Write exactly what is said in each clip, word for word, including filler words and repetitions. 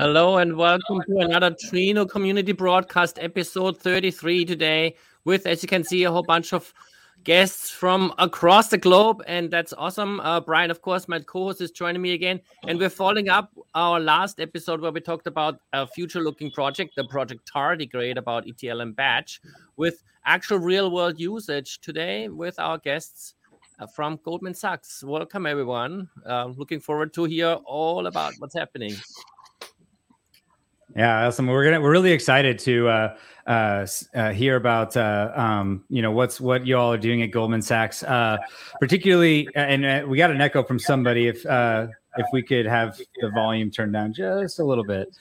Hello and welcome to another Trino Community Broadcast, episode thirty-three today with, as you can see, a whole bunch of guests from across the globe, and that's awesome. Uh, Brian, of course, my co-host, is joining me again, and we're following up our last episode where we talked about a future-looking project, the Project Tar Degrade about E T L and batch, with actual real-world usage today with our guests from Goldman Sachs. Welcome, everyone. Uh, looking forward to hear all about what's happening. Yeah, awesome. We're gonna we're really excited to uh, uh, uh, hear about uh, um, you know what's what you all are doing at Goldman Sachs, uh, particularly. And uh, we got an echo from somebody. If uh, if we could have the volume turned down just a little bit.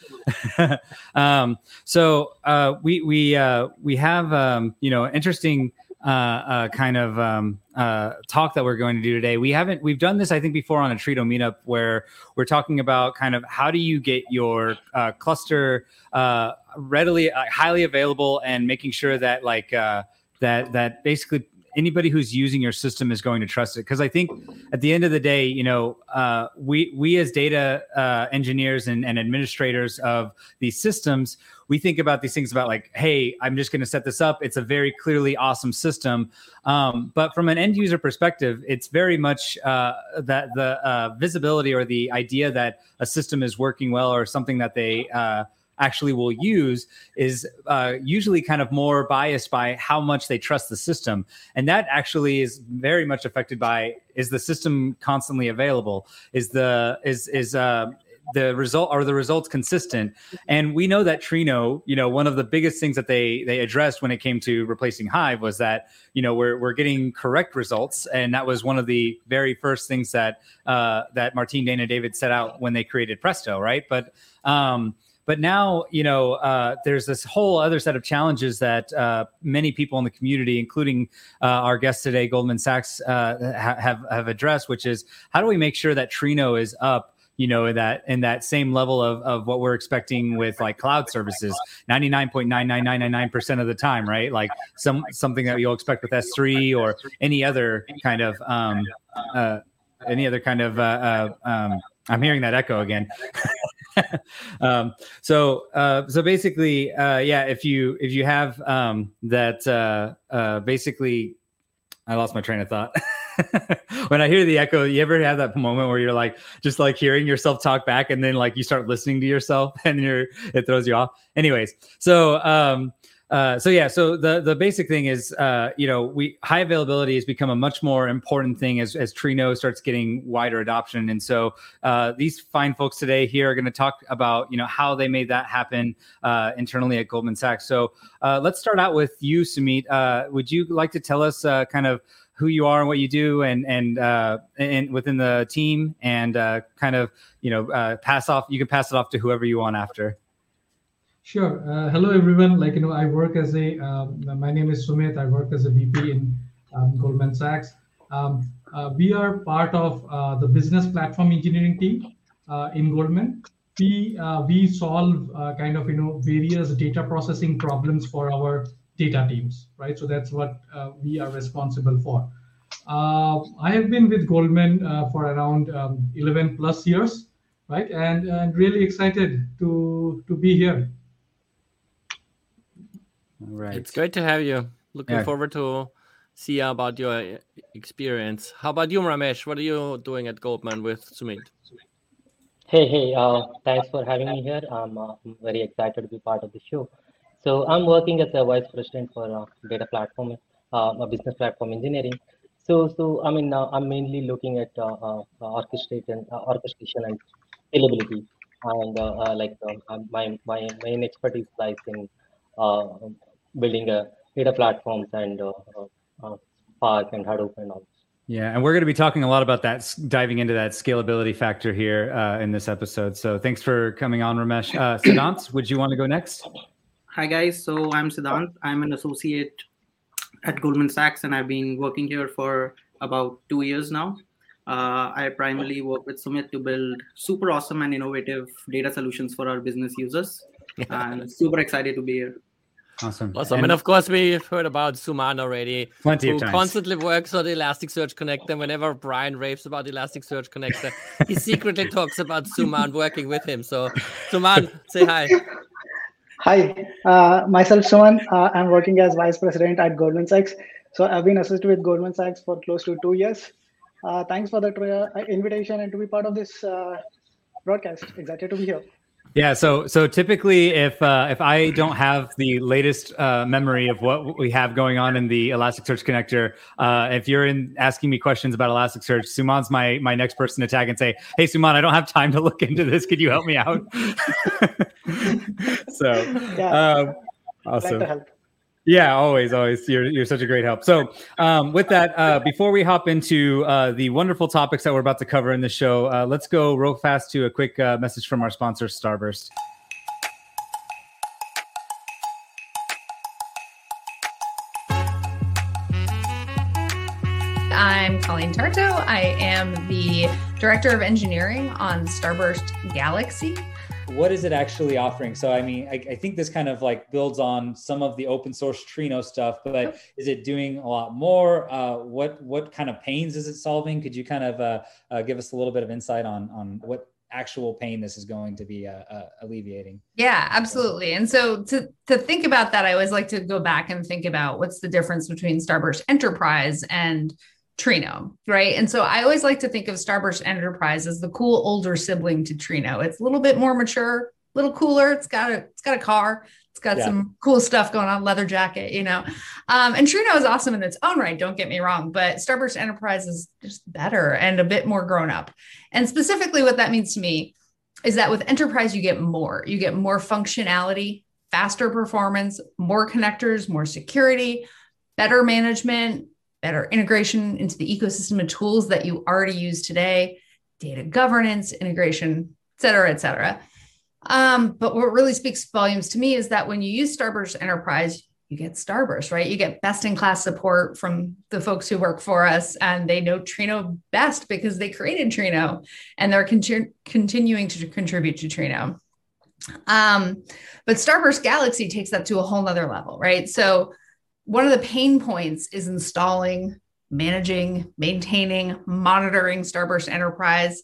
um, so uh, we we uh, we have um, you know interesting uh, uh, kind of um, uh, talk that we're going to do today. We haven't we've done this I think before on a Trito meetup where we're talking about kind of how do you get your uh, cluster uh, readily, uh, highly available, and making sure that like uh, that that basically anybody who's using your system is going to trust it. Because I think at the end of the day, you know, uh, we we as data uh, engineers and, and administrators of these systems, we think about these things about like, hey, I'm just going to set this up. It's a very clearly awesome system. Um, but from an end user perspective, it's very much uh, that the uh, visibility or the idea that a system is working well or something that they uh, actually will use is uh, usually kind of more biased by how much they trust the system. And that actually is very much affected by, is the system constantly available? Is the, is, is, uh, the result are the results consistent? And we know that Trino, you know, one of the biggest things that they they addressed when it came to replacing Hive was that, you know, we're we're getting correct results. And that was one of the very first things that uh, that Martine, Dana, David set out when they created Presto, right? But um, but now, you know, uh, there's this whole other set of challenges that uh, many people in the community, including uh, our guest today, Goldman Sachs, uh, have have addressed, which is how do we make sure that Trino is up, you know, in that in that same level of, of what we're expecting with like cloud services, ninety-nine point nine nine nine nine nine percent of the time, right? Like some something that you'll expect with S three or any other kind of um, uh, any other kind of. Uh, uh, um, I'm hearing that echo again. um, so uh, so basically, uh, yeah, if you if you have um, that uh, uh, basically. I lost my train of thought. When I hear the echo, you ever have that moment where you're like, just like hearing yourself talk back, and then like you start listening to yourself, and you're it throws you off. Anyways, so um, uh, so yeah, so the the basic thing is, uh, you know, we high availability has become a much more important thing as as Trino starts getting wider adoption, and so uh, these fine folks today here are going to talk about, you know, how they made that happen uh, internally at Goldman Sachs. So uh, let's start out with you, Sumit. Uh, would you like to tell us uh, kind of who you are and what you do, and and uh, and within the team, and uh, kind of you know uh, pass off. You can pass it off to whoever you want after. Sure. Uh, hello, everyone. Like you know, I work as a. Um, my name is Sumit. I work as a V P in um, Goldman Sachs. Um, uh, we are part of uh, the business platform engineering team uh, in Goldman. We uh, we solve uh, kind of you know various data processing problems for our data teams, right? So that's what uh, we are responsible for. Uh, I have been with Goldman uh, for around um, eleven plus years, right? And I'm really excited to to be here. All right, it's great to have you. Looking yeah. forward to see about your experience. How about you, Ramesh? What are you doing at Goldman with Sumit? Hey, hey! Uh, thanks for having me here. I'm uh, very excited to be part of the show. So I'm working as a vice president for uh, data platform, uh, business platform engineering. So, so I mean, uh, I'm mainly looking at uh, uh, orchestration, uh, orchestration and scalability, and uh, uh, like uh, my my main expertise lies in uh, building a data platforms and uh, uh, Spark and Hadoop and all. Yeah, and we're going to be talking a lot about that, diving into that scalability factor here uh, in this episode. So, thanks for coming on, Ramesh. Uh, Siddhant, would you want to go next? Hi guys, so I'm Siddhant. I'm an associate at Goldman Sachs, and I've been working here for about two years now. Uh, I primarily work with Sumit to build super awesome and innovative data solutions for our business users. I'm super excited to be here. Awesome. Awesome. And, and of course, we've heard about Suman already. Plenty who of times. Constantly works on the Elasticsearch Connector. Whenever Brian raves about the Elasticsearch Connector, he secretly talks about Suman working with him. So, Suman, say hi. Hi. Uh, myself, Suman. Uh, I'm working as Vice President at Goldman Sachs. So, I've been associated with Goldman Sachs for close to two years. Uh, thanks for the uh, invitation and to be part of this uh, broadcast. Excited to be here. Yeah, so so typically, if uh, if I don't have the latest uh, memory of what we have going on in the Elasticsearch connector, uh, if you're in asking me questions about Elasticsearch, Suman's my my next person to tag and say, "Hey, Suman, I don't have time to look into this. Could you help me out?" so, yeah. um, awesome. Like Yeah, always, always. You're you're such a great help. So um, with that, uh, before we hop into uh, the wonderful topics that we're about to cover in the show, uh, let's go real fast to a quick uh, message from our sponsor, Starburst. I'm Colleen Tarto. I am the Director of Engineering on Starburst Galaxy. What is it actually offering? So, I mean, I, I think this kind of like builds on some of the open source Trino stuff, but is it doing a lot more? Uh, what what kind of pains is it solving? Could you kind of uh, uh, give us a little bit of insight on on what actual pain this is going to be uh, uh, alleviating? Yeah, absolutely. And so to to think about that, I always like to go back and think about what's the difference between Starburst Enterprise and Trino, right? And so I always like to think of Starburst Enterprise as the cool older sibling to Trino. It's a little bit more mature, a little cooler. It's got a, it's got a car. It's got yeah. some cool stuff going on, leather jacket, you know. Um, and Trino is awesome in its own right. Don't get me wrong, but Starburst Enterprise is just better and a bit more grown up. And specifically, what that means to me is that with Enterprise, you get more. You get more functionality, faster performance, more connectors, more security, better management, better integration into the ecosystem of tools that you already use today, data governance, integration, et cetera, et cetera. Um, but what really speaks volumes to me is that when you use Starburst Enterprise, you get Starburst, right? You get best-in-class support from the folks who work for us, and they know Trino best because they created Trino, and they're con- continuing to contribute to Trino. Um, but Starburst Galaxy takes that to a whole nother level, right? So one of the pain points is installing, managing, maintaining, monitoring Starburst Enterprise.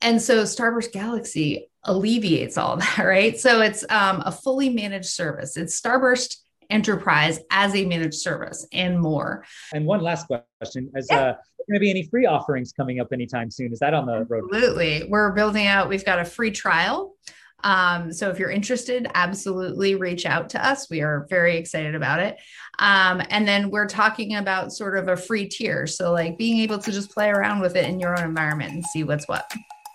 And so Starburst Galaxy alleviates all that, right? So it's um, a fully managed service. It's Starburst Enterprise as a managed service and more. And one last question. Is yeah. uh, going to be any free offerings coming up anytime soon? Is that on the road? Absolutely. We're building out, we've got a free trial. Um, so if you're interested, absolutely reach out to us. We are very excited about it. Um, and then we're talking about sort of a free tier. So like being able to just play around with it in your own environment and see what's what.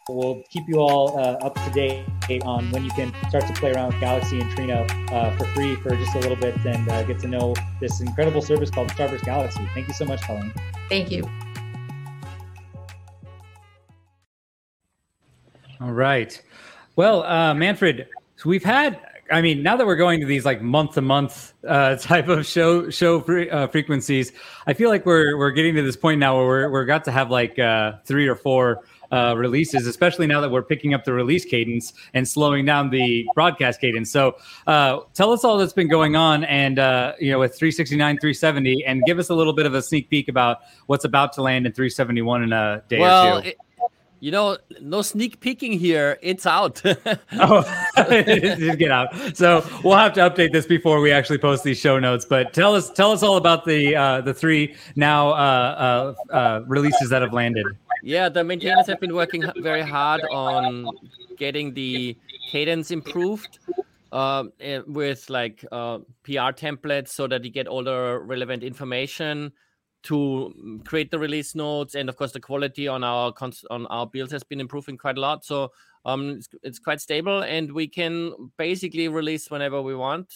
We'll keep you all uh, up to date on when you can start to play around with Galaxy and Trino uh, for free for just a little bit and uh, get to know this incredible service called Starburst Galaxy. Thank you so much, Colleen. Thank you. All right. Well, uh, Manfred, so we've had, I mean, now that we're going to these like month to month type of show show fre- uh, frequencies, I feel like we're we're getting to this point now where we're we're got to have like uh, three or four uh, releases, especially now that we're picking up the release cadence and slowing down the broadcast cadence. So uh, tell us all that's been going on and, uh, you know, with three sixty-nine, three seventy, and give us a little bit of a sneak peek about what's about to land in three seventy-one in a day well, or two. It- You know, no sneak peeking here. It's out. oh, just get out. So we'll have to update this before we actually post these show notes. But tell us, tell us all about the uh, the three now uh, uh, uh, releases that have landed. Yeah, the maintainers have been working very hard on getting the cadence improved uh, with like uh, P R templates so that you get all the relevant information to create the release notes, and of course the quality on our cons- on our builds has been improving quite a lot. So um, it's, it's quite stable, and we can basically release whenever we want,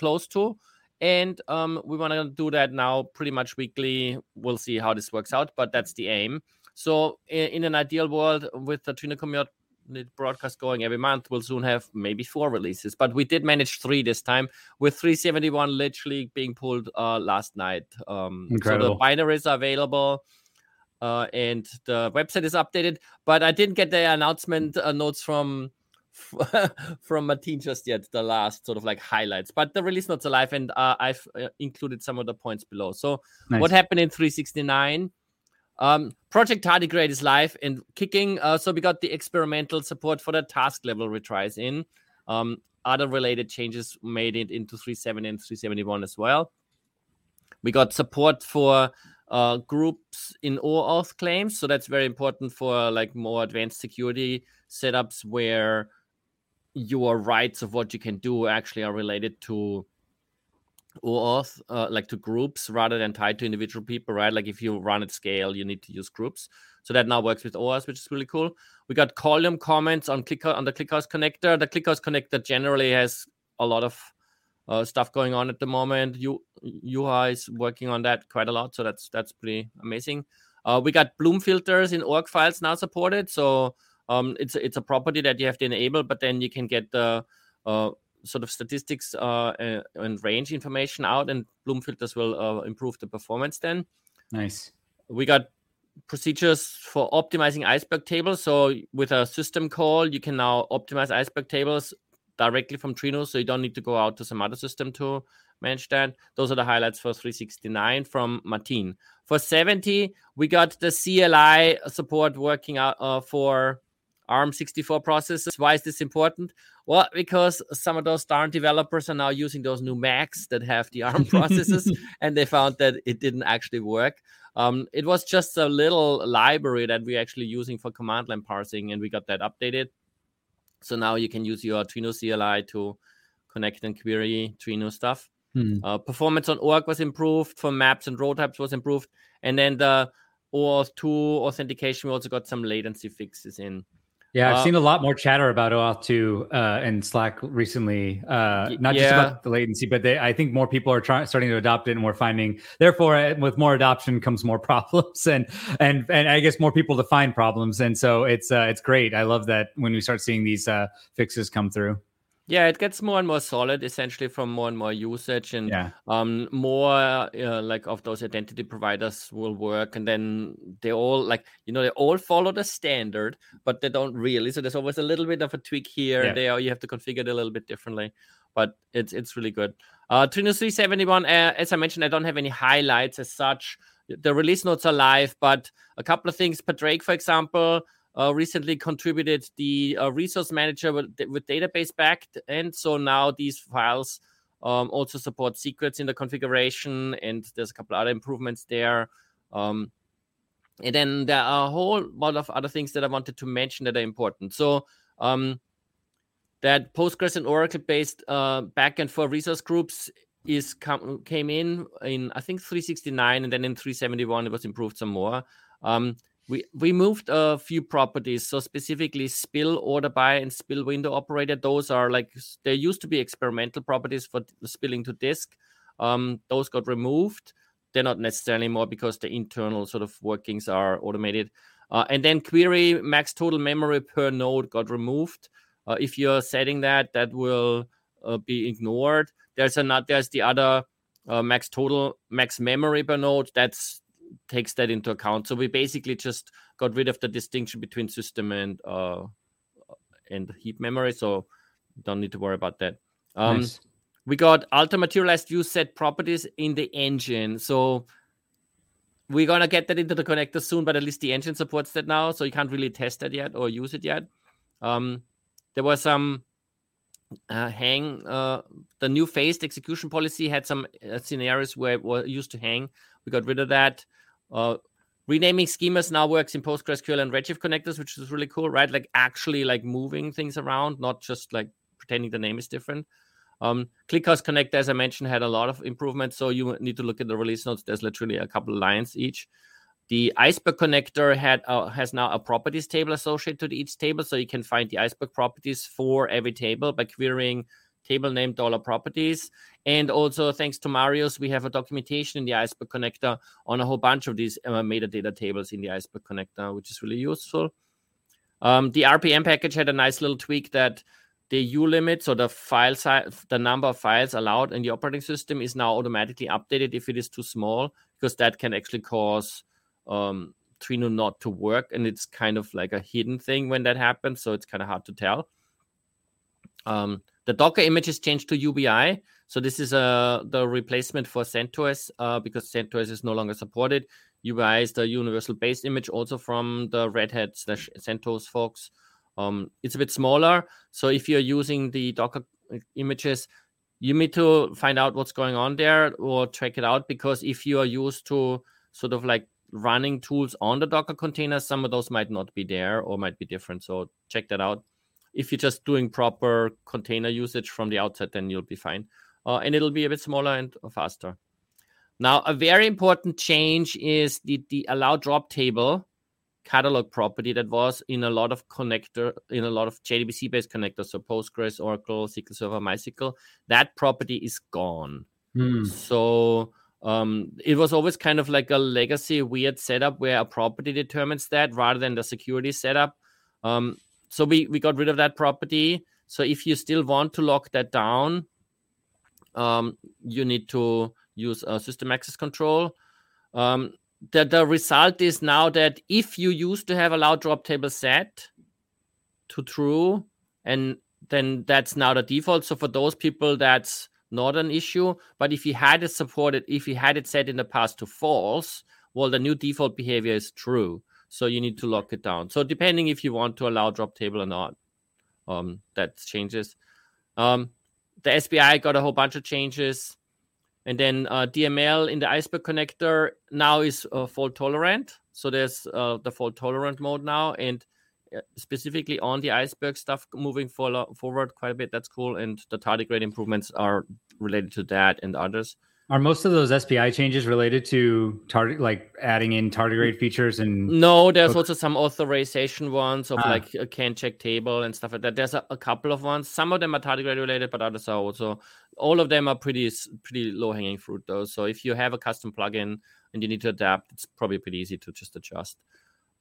close to. And um, we want to do that now pretty much weekly. We'll see how this works out, but that's the aim. So in, in an ideal world, with the Trino community broadcast going every month, we'll soon have maybe four releases. But we did manage three this time, with three seventy-one literally being pulled uh, last night. Um, Incredible. So the binaries are available uh, and the website is updated. But I didn't get the announcement uh, notes from from Martin just yet, the last sort of like highlights, but the release notes are live, and uh, I've uh, included some of the points below. So nice. What happened in three sixty-nine? Um, Project Tardigrade is live and kicking. Uh, so we got the experimental support for the task level retries in. Um, other related changes made it into three seventy and three seventy-one as well. We got support for uh, groups in OAuth claims. So that's very important for like more advanced security setups where your rights of what you can do actually are related to OAuth, uh, like to groups rather than tied to individual people, right? Like if you run at scale, you need to use groups. So that now works with OAuth, which is really cool. We got column comments on click on the ClickHouse connector. The ClickHouse connector generally has a lot of uh, stuff going on at the moment. You U I is working on that quite a lot, so that's that's pretty amazing. Uh, we got Bloom filters in org files now supported. So um, it's it's a property that you have to enable, but then you can get the uh, sort of statistics uh, and range information out, and Bloom filters will uh, improve the performance then. Nice. We got procedures for optimizing iceberg tables. So with a system call, you can now optimize iceberg tables directly from Trino. So you don't need to go out to some other system to manage that. Those are the highlights for three sixty-nine from Martin. For seventy, we got the C L I support working out uh, for A R M sixty-four processes. Why is this important? Well, because some of those darn developers are now using those new Macs that have the A R M processes, and they found that it didn't actually work. Um, it was just a little library that we're actually using for command line parsing, and we got that updated. So now you can use your Trino C L I to connect and query Trino stuff. Hmm. Uh, performance on org was improved. For maps and row types was improved. And then the OAuth two authentication, we also got some latency fixes in. Yeah, I've uh, seen a lot more chatter about OAuth two uh, and Slack recently. Uh, not yeah. just about the latency, but they, I think more people are trying, starting to adopt it, and we're finding, therefore, with more adoption comes more problems, and and and I guess more people define problems, and so it's uh, it's great. I love that when we start seeing these uh, fixes come through. Yeah, it gets more and more solid, essentially, from more and more usage, and yeah. um, more uh, like of those identity providers will work, and then they all like you know they all follow the standard, but they don't really. So there's always a little bit of a tweak here, yeah. there. You have to configure it a little bit differently, but it's it's really good. Uh, Trino three seventy-one, uh, as I mentioned, I don't have any highlights as such. The release notes are live, but a couple of things. Padraig, for example. Uh, recently contributed the uh, resource manager with, with database backed, and so now these files um, also support secrets in the configuration, and there's a couple other improvements there. Um, and then there are a whole lot of other things that I wanted to mention that are important. So um, that Postgres and Oracle-based uh, backend for resource groups is com- came in in I think three sixty-nine, and then in three seventy-one it was improved some more. Um, We we moved a few properties, so specifically spill order by and spill window operator. Those are like, there used to be experimental properties for spilling to disk. Um, those got removed. They're not necessarily anymore because the internal sort of workings are automated. Uh, and then query max total memory per node got removed. Uh, if you're setting that, that will uh, be ignored. There's another. There's the other uh, max total, max memory per node. That's takes that into account. So we basically just got rid of the distinction between system and uh, and heap memory. So don't need to worry about that. Um, nice. We got alter materialized view set properties in the engine. So we're going to get that into the connector soon, but at least the engine supports that now. So you can't really test that yet or use it yet. Um, there was some uh, hang. Uh, the new phased execution policy had some uh, scenarios where it was used to hang. We got rid of that. Uh, renaming schemas now works in PostgreSQL and Redshift connectors, which is really cool, right? Like actually like moving things around, not just like pretending the name is different. Um, ClickHouse Connector, as I mentioned, had a lot of improvements. So you need to look at the release notes. There's literally a couple of lines each. The Iceberg connector had uh, has now a properties table associated to each table. So you can find the Iceberg properties for every table by querying table name dollar properties. And also thanks to Marius, we have a documentation in the Iceberg connector on a whole bunch of these uh, metadata tables in the Iceberg connector, which is really useful. Um, the R P M package had a nice little tweak that the U limit, so the file size, the number of files allowed in the operating system, is now automatically updated if it is too small, because that can actually cause um, Trino not to work. And it's kind of like a hidden thing when that happens. So it's kind of hard to tell. Um, the Docker images changed to U B I. So this is uh, the replacement for CentOS uh, because CentOS is no longer supported. U B I is the universal base image, also from the Red Hat slash CentOS folks. Um, it's a bit smaller. So if you're using the Docker images, you need to find out what's going on there or check it out, because if you are used to sort of like running tools on the Docker container, some of those might not be there or might be different. So check that out. If you're just doing proper container usage from the outside, then you'll be fine. Uh, and it'll be a bit smaller and faster. Now, a very important change is the, the allow drop table catalog property that was in a lot of connector, in a lot of J D B C-based connectors, so Postgres, Oracle, S Q L Server, MySQL. That property is gone. Mm. So um, it was always kind of like a legacy weird setup where a property determines that rather than the security setup. Um, so we, we got rid of that property. So if you still want to lock that down, um, you need to use a system access control. Um, the, the result is now that if you used to have allow drop table set to true, and then that's now the default. So for those people, that's not an issue. But if you had it supported, if you had it set in the past to false, well, the new default behavior is true. So you need to lock it down. So depending if you want to allow drop table or not, um, that changes. Um, the S B I got a whole bunch of changes. And then uh, D M L in the Iceberg connector now is uh, fault tolerant. So there's uh, the fault tolerant mode now, and specifically on the Iceberg stuff moving for- forward quite a bit. That's cool. And the tardigrade improvements are related to that and others. Are most of those S P I changes related to tardi- like adding in tardigrade features? And no, there's also some authorization ones of ah. like a can check table and stuff like that. There's a, a couple of ones. Some of them are tardigrade related, but others are also. All of them are pretty pretty low hanging fruit though. So if you have a custom plugin and you need to adapt, it's probably pretty easy to just adjust.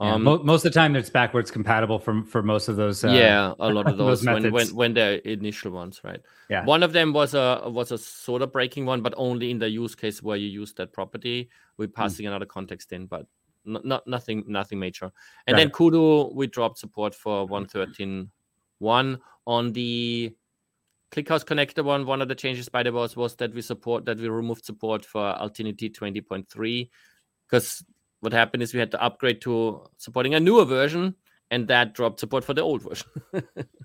Yeah, um, mo- most of the time, it's backwards compatible for for most of those. Uh, yeah, a lot of those, those when, when when they're initial ones, right? Yeah. One of them was a was a sort of breaking one, but only in the use case where you use that property. We're passing mm. another context in, but not no, nothing nothing major. And right. Then Kudu, we dropped support for one thirteen point one on the ClickHouse connector one. One of the changes by the was was that we support that we removed support for Altinity twenty point three because. What happened is we had to upgrade to supporting a newer version, and that dropped support for the old version.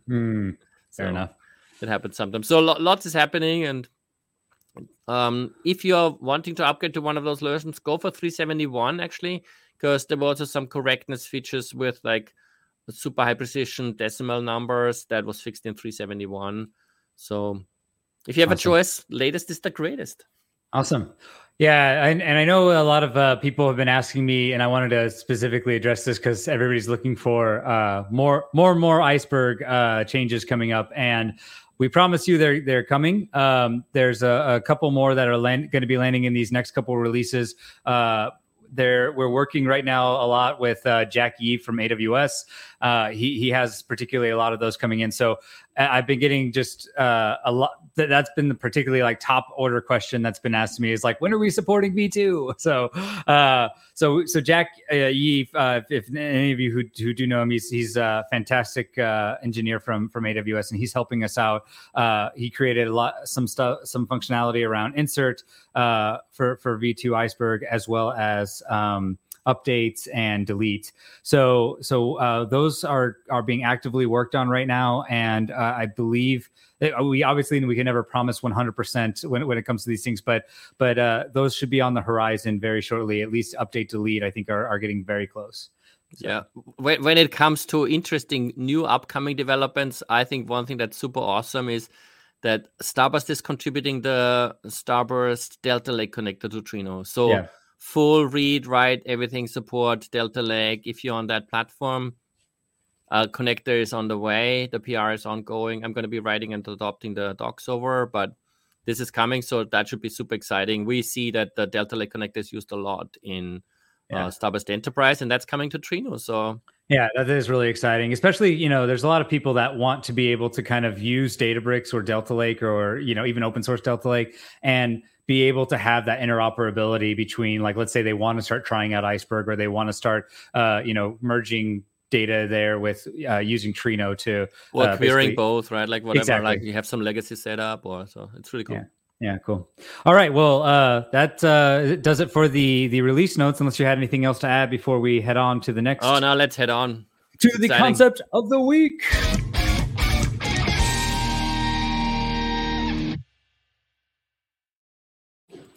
mm, fair so enough. It happens sometimes. So lo- lots is happening, and um, if you're wanting to upgrade to one of those versions, go for three seventy-one, actually, because there were also some correctness features with like super high precision decimal numbers that was fixed in three seventy-one. So if you have awesome. a choice, latest is the greatest. Awesome. Yeah, and, and I know a lot of uh, people have been asking me, and I wanted to specifically address this because everybody's looking for uh, more, more and more Iceberg uh, changes coming up, and we promise you they're they're coming. Um, there's a, a couple more that are land- going to be landing in these next couple of releases. Uh, there, we're working right now a lot with uh, Jack Yee from A W S. Uh, he he has particularly a lot of those coming in. So I've been getting just uh, a lot. Th- that's been the particularly like top order question that's been asked to me is like, when are we supporting V two? So, uh, so, so Jack uh, Yee, uh, if any of you who, who do know him, he's he's a fantastic uh, engineer from from A W S, and he's helping us out. Uh, he created a lot some stuff, some functionality around insert uh, for for V two Iceberg, as well as. Um, updates and delete. So, so uh, those are, are being actively worked on right now. And uh, I believe that we obviously, we can never promise one hundred percent when, when it comes to these things, but, but uh, those should be on the horizon very shortly. At least update, delete, I think are, are getting very close. So. Yeah. When, when it comes to interesting new upcoming developments, I think one thing that's super awesome is that Starburst is contributing the Starburst Delta Lake connector to Trino. So yeah. Full read, write, everything support, Delta Lake. If you're on that platform, uh, connector is on the way. The P R is ongoing. I'm going to be writing and adopting the docs over, but this is coming. So that should be super exciting. We see that the Delta Lake connector is used a lot in yeah. uh, Starburst Enterprise, and that's coming to Trino. So yeah, that is really exciting. Especially, you know, there's a lot of people that want to be able to kind of use Databricks or Delta Lake or, you know, even open source Delta Lake and be able to have that interoperability between, like, let's say they want to start trying out Iceberg, or they want to start, uh, you know, merging data there with uh, using Trino to uh, or querying both, right? Like whatever, exactly. Like you have some legacy set up, or so it's really cool. Yeah. Yeah, cool. All right. Well, uh, that uh, does it for the the release notes, unless you had anything else to add before we head on to the next. Oh, no, let's head on to the exciting concept of the week.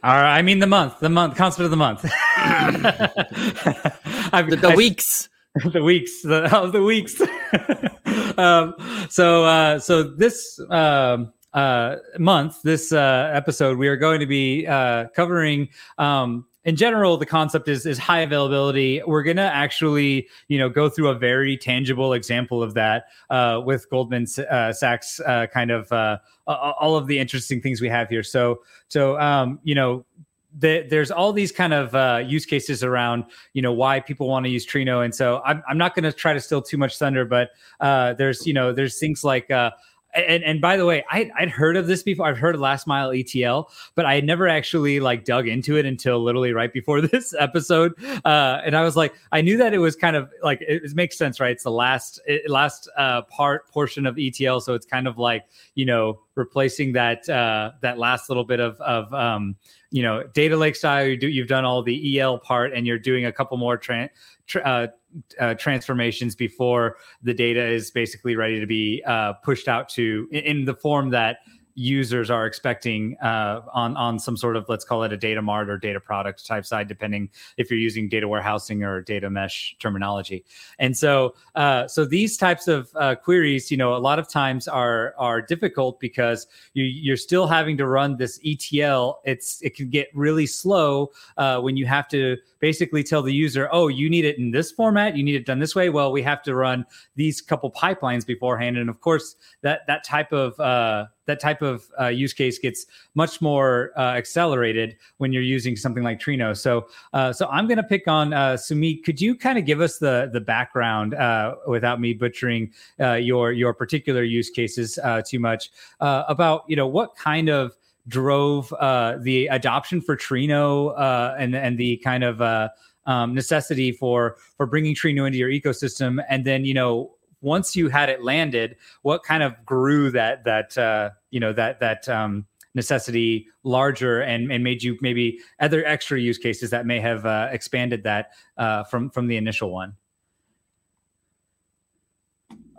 All right. I mean, the month, the month, concept of the month. I've, the, the I, weeks. The weeks. The, oh, the weeks. um, so, uh, so this... Um, uh month this uh episode we are going to be uh covering um in general the concept is is high availability. We're gonna actually you know go through a very tangible example of that uh with Goldman uh, Sachs uh kind of uh all of the interesting things we have here. So so um you know The, there's all these kind of uh, use cases around, you know, why people want to use Trino, and so I'm, I'm not going to try to steal too much thunder, but uh, there's, you know, there's things like, uh, and and by the way, I, I'd heard of this before. I've heard of last mile E T L, but I had never actually like dug into it until literally right before this episode, uh, and I was like, I knew that it was kind of like it, it makes sense, right? It's the last it, last uh, part portion of E T L, so it's kind of like, you know, replacing that uh, that last little bit of of um, you know, data lake style. You do, you've done all the E L part, and you're doing a couple more tra- tra- uh, uh, transformations before the data is basically ready to be uh, pushed out to in, in the form that users are expecting uh, on on some sort of, let's call it a data mart or data product type side, depending if you're using data warehousing or data mesh terminology. And so, uh, so these types of uh, queries, you know, a lot of times are are difficult because you, you're still having to run this E T L. It's it can get really slow uh, when you have to basically tell the user, oh, you need it in this format, you need it done this way. Well, we have to run these couple pipelines beforehand, and of course, that that type of uh, that type of uh, use case gets much more uh, accelerated when you're using something like Trino. So, uh, so I'm going to pick on uh, Sumeet. Could you kind of give us the the background uh, without me butchering uh, your your particular use cases uh, too much uh, about you know what kind of drove uh, the adoption for Trino uh, and and the kind of uh, um, necessity for for bringing Trino into your ecosystem, and then you know. Once you had it landed, what kind of grew that that uh, you know that that um, necessity larger and, and made you maybe other extra use cases that may have uh, expanded that uh, from from the initial one?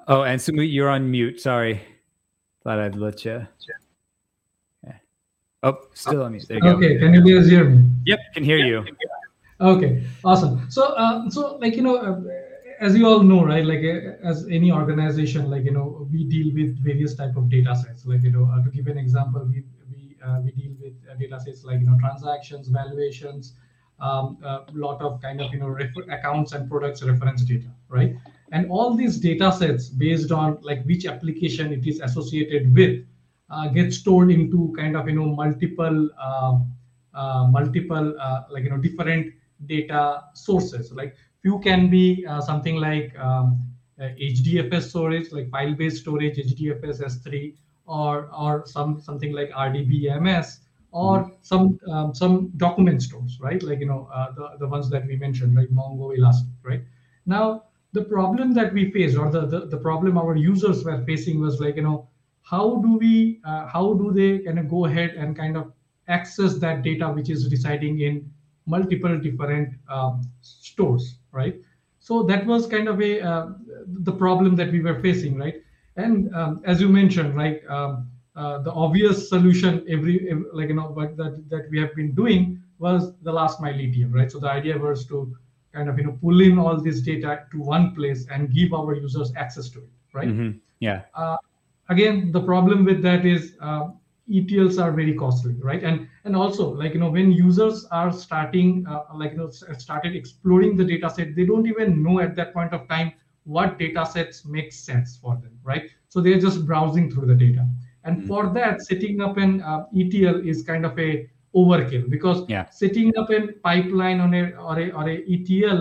Oh, and Sumeet, you're on mute. Sorry, thought I'd let you. Yeah. Oh, still on mute. There you go. Okay, can you guys hear me? Yep, can hear you. Okay, awesome. So, uh, so like you know. Uh, As you all know, right? Like as any organization, like you know, we deal with various type of data sets. Like you know, uh, to give an example, we we uh, we deal with uh, data sets like you know transactions, valuations, a um, uh, lot of kind of you know refer- accounts and products reference data, right? And all these data sets, based on like which application it is associated with, uh, get stored into kind of you know multiple uh, uh, multiple uh, like you know different data sources, like. Few can be uh, something like um, uh, H D F S storage, like file-based storage, H D F S S three, or or some something like R D B M S, or mm-hmm. some um, some document stores, right? Like you know uh, the the ones that we mentioned, like Mongo, Elastic, right? Now the problem that we faced, or the the, the problem our users were facing, was like you know how do we uh, how do they kind of go ahead and kind of access that data which is residing in multiple different um, stores, right? So that was kind of a uh, the problem that we were facing, right? And um, as you mentioned, right, um, uh, the obvious solution every, every like you know but that that we have been doing was the last mile E T L, right? So the idea was to kind of you know pull in all this data to one place and give our users access to it, right? Mm-hmm. Yeah. Uh, again, the problem with that is. Uh, E T Ls are very costly, right? And and also like you know when users are starting uh, like you know started exploring the data set, they don't even know at that point of time what data sets make sense for them, right? So they're just browsing through the data, and mm-hmm. for that setting up an uh, E T L is kind of a overkill, because yeah. setting up a pipeline on a or a or a E T L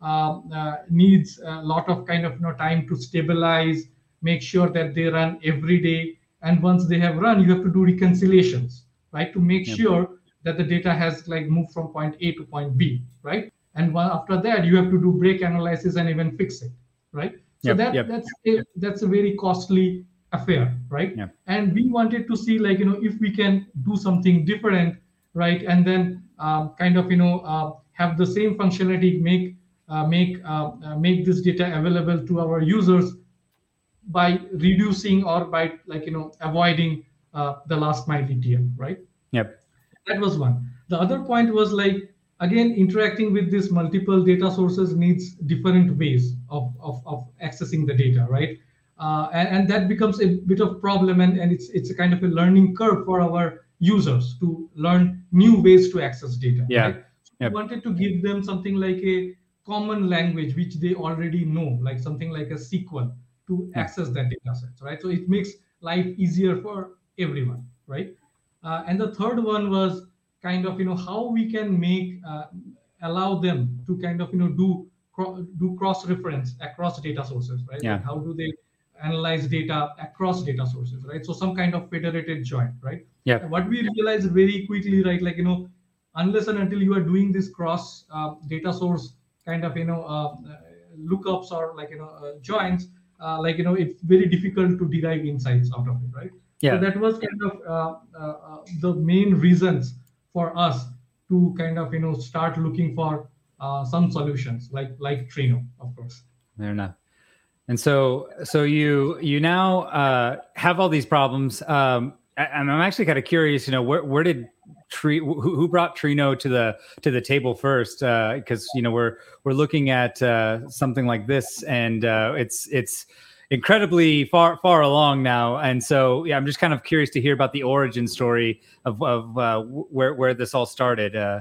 uh, uh, needs a lot of kind of you know time to stabilize, make sure that they run every day. And once they have run, you have to do reconciliations, right? To make yep. sure that the data has like moved from point A to point B, right? And one, after that, you have to do break analysis and even fix it, right? So yep, that yep, that's yep. a, that's a very costly affair, right? Yep. And we wanted to see, like, you know, if we can do something different, right? And then um, kind of, you know, uh, have the same functionality, make uh, make uh, uh, make this data available to our users by reducing or by, like, you know, avoiding uh, the last mile E T L, right? Yep. That was one. The other point was, like, again, interacting with these multiple data sources needs different ways of, of, of accessing the data, right? Uh, and, and that becomes a bit of problem, and, and it's it's a kind of a learning curve for our users to learn new ways to access data. Yeah. Right? So yep. We wanted to give them something like a common language which they already know, like something like a S Q L to access that data set, right? So it makes life easier for everyone, right? Uh, and the third one was kind of, you know, how we can make, uh, allow them to kind of, you know, do cro- do cross-reference across data sources, right? Yeah. Like how do they analyze data across data sources, right? So some kind of federated join, right? Yeah. What we realized very quickly, right, like, you know, unless and until you are doing this cross uh, data source kind of, you know, uh, lookups or, like, you know, uh, joins, uh, like, you know, it's very difficult to derive insights out of it, right? Yeah. So that was kind of uh, uh, the main reasons for us to kind of, you know, start looking for uh, some solutions like like Trino, of course. Fair enough. And so so you you now uh, have all these problems. Um, and I'm actually kind of curious, you know, where where did Tre- who, who brought Trino to the to the table first? Because uh, you know we're we're looking at uh, something like this, and uh, it's it's. incredibly far, far along now. And so, yeah, I'm just kind of curious to hear about the origin story of, of uh, where, where this all started. Uh.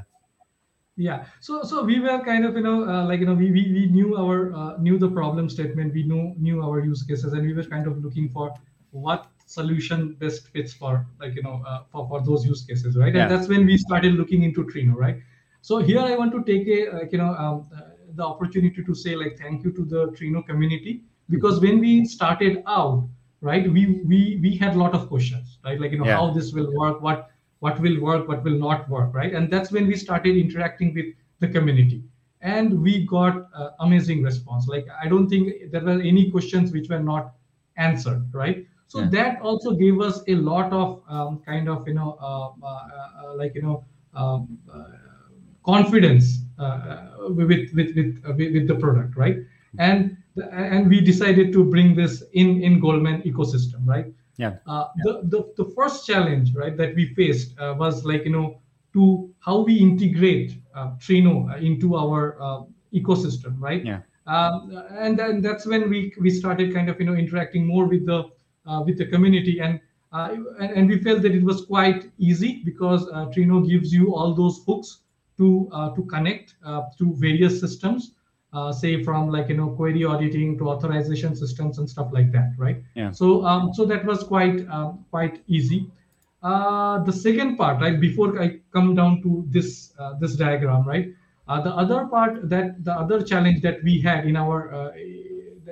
Yeah. So, so we were kind of, you know, uh, like, you know, we, we, we knew our, uh, knew the problem statement, we knew, knew our use cases, and we were kind of looking for what solution best fits for, like, you know, uh, for, for those use cases. Right. Yeah. And that's when we started looking into Trino. Right. So here I want to take a, like, you know, um, uh, the opportunity to say, like, thank you to the Trino community. Because when we started out, right, we we we had a lot of questions, right? Like, you know, yeah. how this will work, what what will work, what will not work, right? And that's when we started interacting with the community, and we got uh, amazing response. Like, I don't think there were any questions which were not answered, right? So yeah. that also gave us a lot of um, kind of, you know, uh, uh, uh, like, you know, um, uh, confidence uh, with with with uh, with the product, right? And and we decided to bring this in in Goldman ecosystem, right? Yeah. Uh, yeah. The, the the first challenge, right, that we faced uh, was, like, you know, to how we integrate uh, Trino into our uh, ecosystem, right? Yeah. Um, and then that's when we we started kind of, you know, interacting more with the uh, with the community, and uh, and we felt that it was quite easy because uh, Trino gives you all those hooks to uh, to connect uh, to various systems. Uh, say from, like, you know, query auditing to authorization systems and stuff like that, right? Yeah. So um, so that was quite uh, quite easy. Uh, the second part, right, before I come down to this uh, this diagram, right? Uh, the other part that the other challenge that we had in our uh,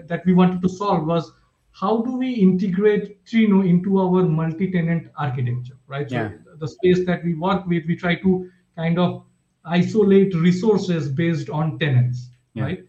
that we wanted to solve was how do we integrate Trino into our multi-tenant architecture, right? So yeah. the space that we work with, we try to kind of isolate resources based on tenants. Yeah. Right,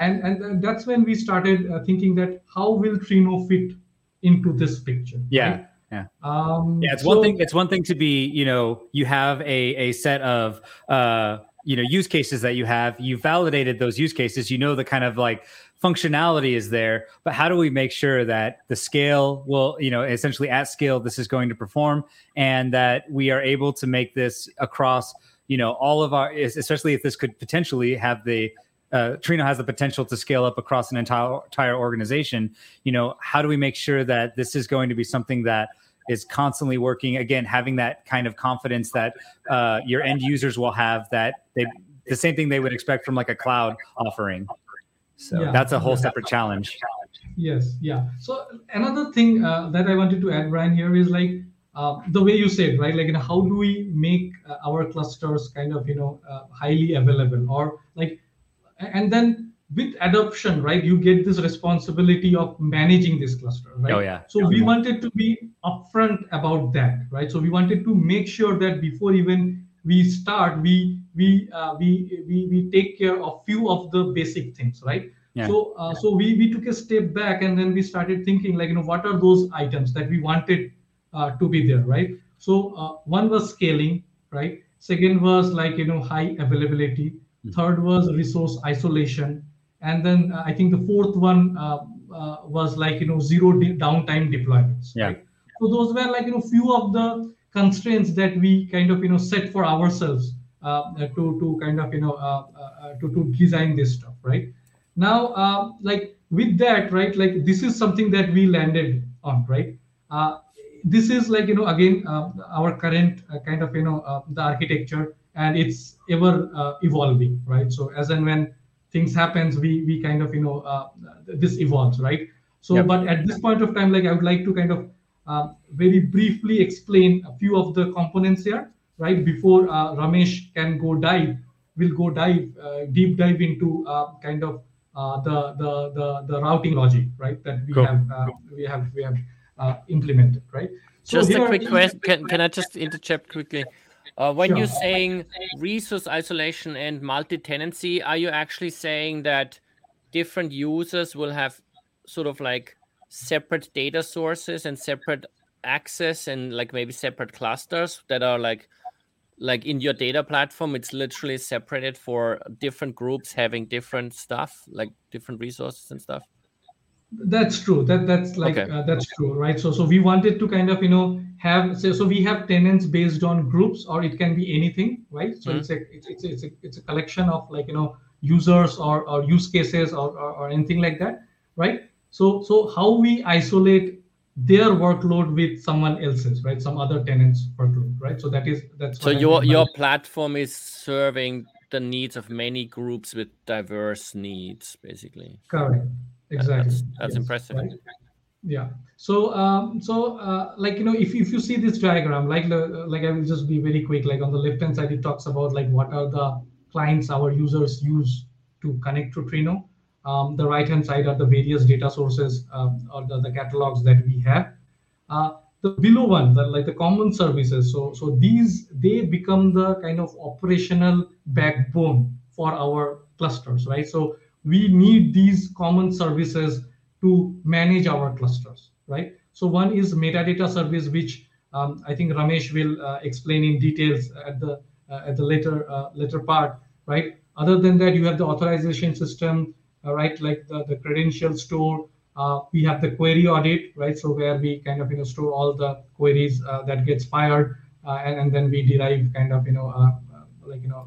and and that's when we started uh, thinking that how will Trino fit into this picture? Yeah, right? yeah, um, yeah. It's so, one thing. It's one thing to be, you know, you have a a set of uh, you know, use cases that you have. You validated those use cases. You know, the kind of, like, functionality is there, but how do we make sure that the scale will, you know, essentially at scale this is going to perform, and that we are able to make this across, you know, all of our, especially if this could potentially have the Uh, Trino has the potential to scale up across an entire entire organization. You know, how do we make sure that this is going to be something that is constantly working? Again, having that kind of confidence that uh, your end users will have, that they the same thing they would expect from, like, a cloud offering. So yeah. that's a whole separate challenge. Yes, yeah. So another thing uh, that I wanted to add, Brian, here is, like, uh, the way you said, right, like, you know, how do we make uh, our clusters kind of, you know, uh, highly available, or, like. And then with adoption, right, you get this responsibility of managing this cluster, right? Oh, yeah. So oh, we yeah. wanted to be upfront about that, right? So we wanted to make sure that before even we start, we we uh, we, we we take care of few of the basic things, right? Yeah. So, uh, so we we took a step back, and then we started thinking, like, you know, what are those items that we wanted uh, to be there, right? So uh, one was scaling, right? Second was, like, you know, high availability. Third was resource isolation, and then uh, I think the fourth one uh, uh, was, like, you know, zero de- downtime deployments. Yeah. Right? So those were, like, you know, few of the constraints that we kind of, you know, set for ourselves uh, to to kind of, you know, uh, uh, to to design this stuff, right? Now, uh, like with that, right? Like this is something that we landed on, right? Uh, this is, like, you know, again uh, our current uh, kind of, you know, uh, the architecture, and it's ever uh, evolving, right? So as and when things happens, we we kind of, you know, uh, this evolves, right? So, yep. But at this point of time, like I would like to kind of uh, very briefly explain a few of the components here, right? Before uh, Ramesh can go dive, we'll go dive, uh, deep dive into uh, kind of uh, the, the the the routing logic, right? That we cool. have uh, cool. we have we have uh, implemented, right? So just a quick are... question. Can can I just intercept quickly? Uh, when sure. you're saying resource isolation and multi-tenancy, are you actually saying that different users will have sort of like separate data sources and separate access and like maybe separate clusters that are like like in your data platform? It's literally separated for different groups having different stuff, like different resources and stuff. That's true. That that's like okay. uh, that's true, right? So so we wanted to kind of, you know, have so, so we have tenants based on groups, or it can be anything, right? So mm-hmm. it's a it's it's a, it's a collection of, like, you know, users or or use cases or, or or anything like that, right? So so how we isolate their workload with someone else's, right? Some other tenants workload, right? So that is that's so your your platform is serving the needs of many groups with diverse needs, basically. Correct. Exactly. That's, that's yes. impressive. Right. Yeah. So, um, so uh, like, you know, if, if you see this diagram, like, like I will just be very quick, like on the left hand side, it talks about, like, what are the clients our users use to connect to Trino. Um, the right hand side are the various data sources um, or the, the catalogs that we have. Uh, the below one, the, like the common services. So, so these, they become the kind of operational backbone for our clusters, right? So we need these common services to manage our clusters, right? So one is metadata service, which um, I think Ramesh will uh, explain in details at the uh, at the later uh, later part, right? Other than that, you have the authorization system, uh, right? Like the, the credential store. Uh, we have the query audit, right? So where we kind of, you know, store all the queries uh, that gets fired, uh, and and then we derive kind of, you know, uh, like, you know.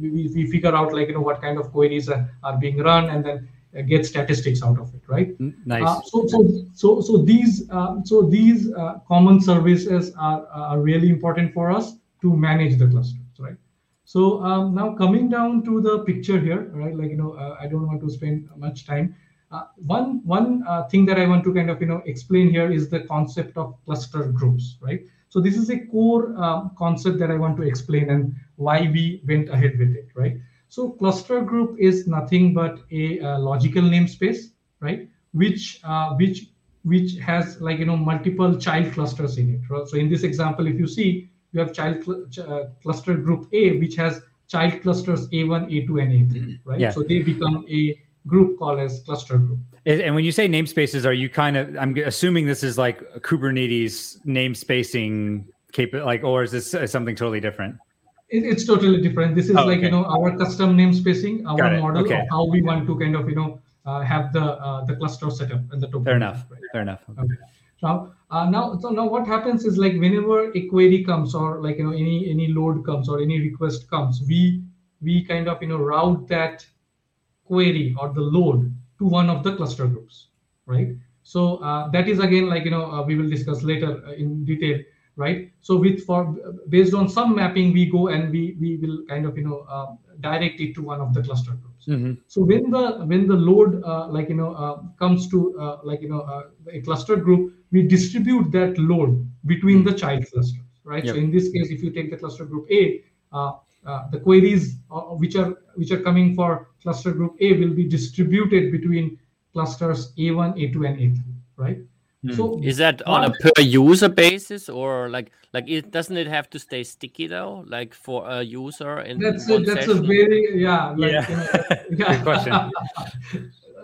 We, we figure out, like, you know, what kind of queries are, are being run, and then uh, get statistics out of it, right? Nice. Uh, so so so so these uh, so these uh, common services are, are really important for us to manage the clusters, right? So um, now coming down to the picture here, right? Like, you know, uh, I don't want to spend much time. Uh, one one uh, thing that I want to kind of, you know, explain here is the concept of cluster groups, right? So this is a core uh, concept that I want to explain and why we went ahead with it, right? So cluster group is nothing but a uh, logical namespace, right? Which uh, which which has, like, you know, multiple child clusters in it, right? So in this example, if you see, you have child cl- ch- uh, cluster group A, which has child clusters A one, A two, and A three, right? Yeah. So they become a group called as cluster group. And when you say namespaces, are you kind of, I'm assuming this is like a Kubernetes namespacing, cap- like, or is this something totally different? It, it's totally different. This is oh, like, okay. you know, our custom namespacing, our model okay. of how we want to kind of, you know, uh, have the uh, the cluster setup and the token. Fair enough. Right? Fair enough. Okay. okay. Now, uh, now, so now what happens is, like, whenever a query comes or, like, you know, any any load comes or any request comes, we we kind of, you know, route that query or the load to one of the cluster groups, right? So uh, that is again, like, you know, uh, we will discuss later uh, in detail, right? So with for based on some mapping, we go and we we will kind of, you know, uh, direct it to one of the cluster groups. Mm-hmm. So when the when the load uh, like, you know, uh, comes to uh, like, you know, uh, a cluster group, we distribute that load between the child clusters, right? Yep. So in this case, if you take the cluster group A, uh, Uh, the queries uh, which are which are coming for cluster group A will be distributed between clusters A one, A two, and A three, right? Mm. So is that on uh, a per user basis, or like like it doesn't it have to stay sticky though, like for a user in that's a, that's session? a very yeah like, yeah, you know, yeah. Good question.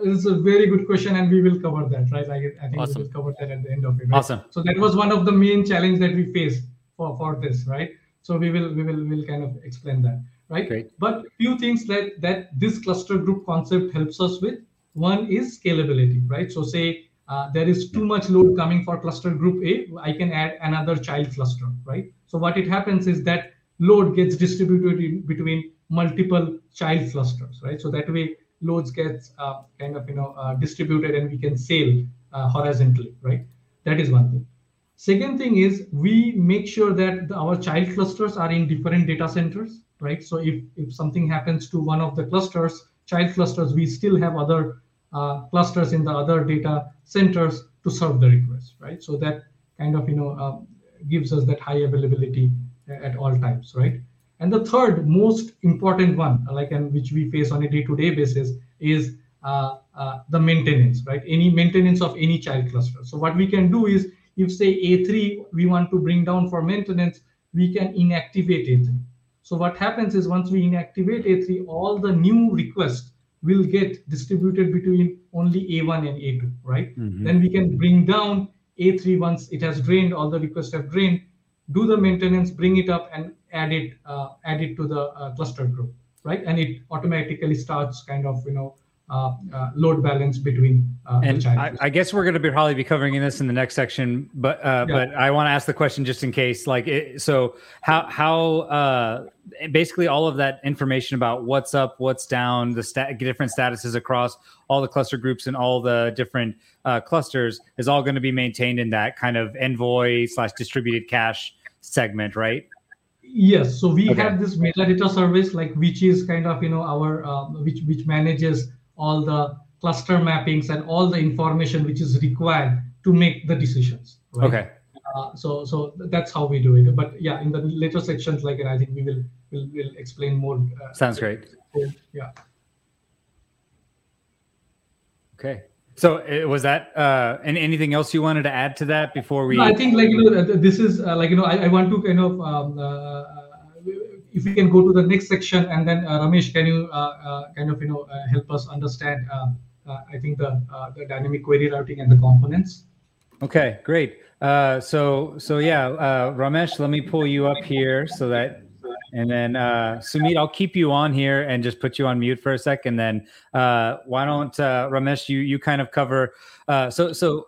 is a very good question, and we will cover that, right? Like, I think awesome. we will cover that at the end of it. Right? Awesome. So that was one of the main challenge that we faced for, for this, right? So we will we will will kind of explain that, right? Great. But few things that that this cluster group concept helps us with. One is scalability, right? So say uh, there is too much load coming for cluster group A, I can add another child cluster, right? So what it happens is that load gets distributed in between multiple child clusters, right? So that way loads gets uh, kind of, you know, uh, distributed, and we can sail uh, horizontally, right? That is one thing. Second thing is we make sure that the, our child clusters are in different data centers, right? So if, if something happens to one of the clusters, child clusters, we still have other uh, clusters in the other data centers to serve the request, right? So that kind of, you know, uh, gives us that high availability at all times, right? And the third most important one, like, and which we face on a day-to-day basis, is uh, uh, the maintenance, right? Any maintenance of any child cluster. So what we can do is, if say A three we want to bring down for maintenance, we can inactivate A three. So what happens is once we inactivate A three, all the new requests will get distributed between only A one and A two, right? Mm-hmm. Then we can bring down A three once it has drained, all the requests have drained, do the maintenance, bring it up, and add it uh, add it to the uh, cluster group, right? And it automatically starts kind of, you know, Uh, uh, load balance between uh, and the child I, I guess we're going to be probably be covering in this in the next section, but uh, yeah. but I want to ask the question just in case, like, it, so how how uh, basically all of that information about what's up, what's down, the stat, different statuses across all the cluster groups and all the different uh, clusters is all going to be maintained in that kind of Envoy slash distributed cache segment, right? Yes. So we okay. have this metadata service, like, which is kind of, you know, our uh, which which manages all the cluster mappings and all the information which is required to make the decisions. Right? Okay. Uh, so so that's how we do it. But yeah, in the later sections, like, I think we will will will explain more. Uh, Sounds great. Yeah. Okay. So it, was that uh, and anything else you wanted to add to that before we? No, I think, like, you know, this is uh, like, you know, I, I want to kind of um, uh, if we can go to the next section, and then uh, Ramesh, can you uh, uh, kind of, you know, uh, help us understand, uh, uh, I think, the, uh, the dynamic query routing and the components? Okay, great. Uh, so, so yeah, uh, Ramesh, let me pull you up here so that, and then uh, Sumit, I'll keep you on here and just put you on mute for a sec. And then uh, why don't, uh, Ramesh, you you kind of cover, uh, so so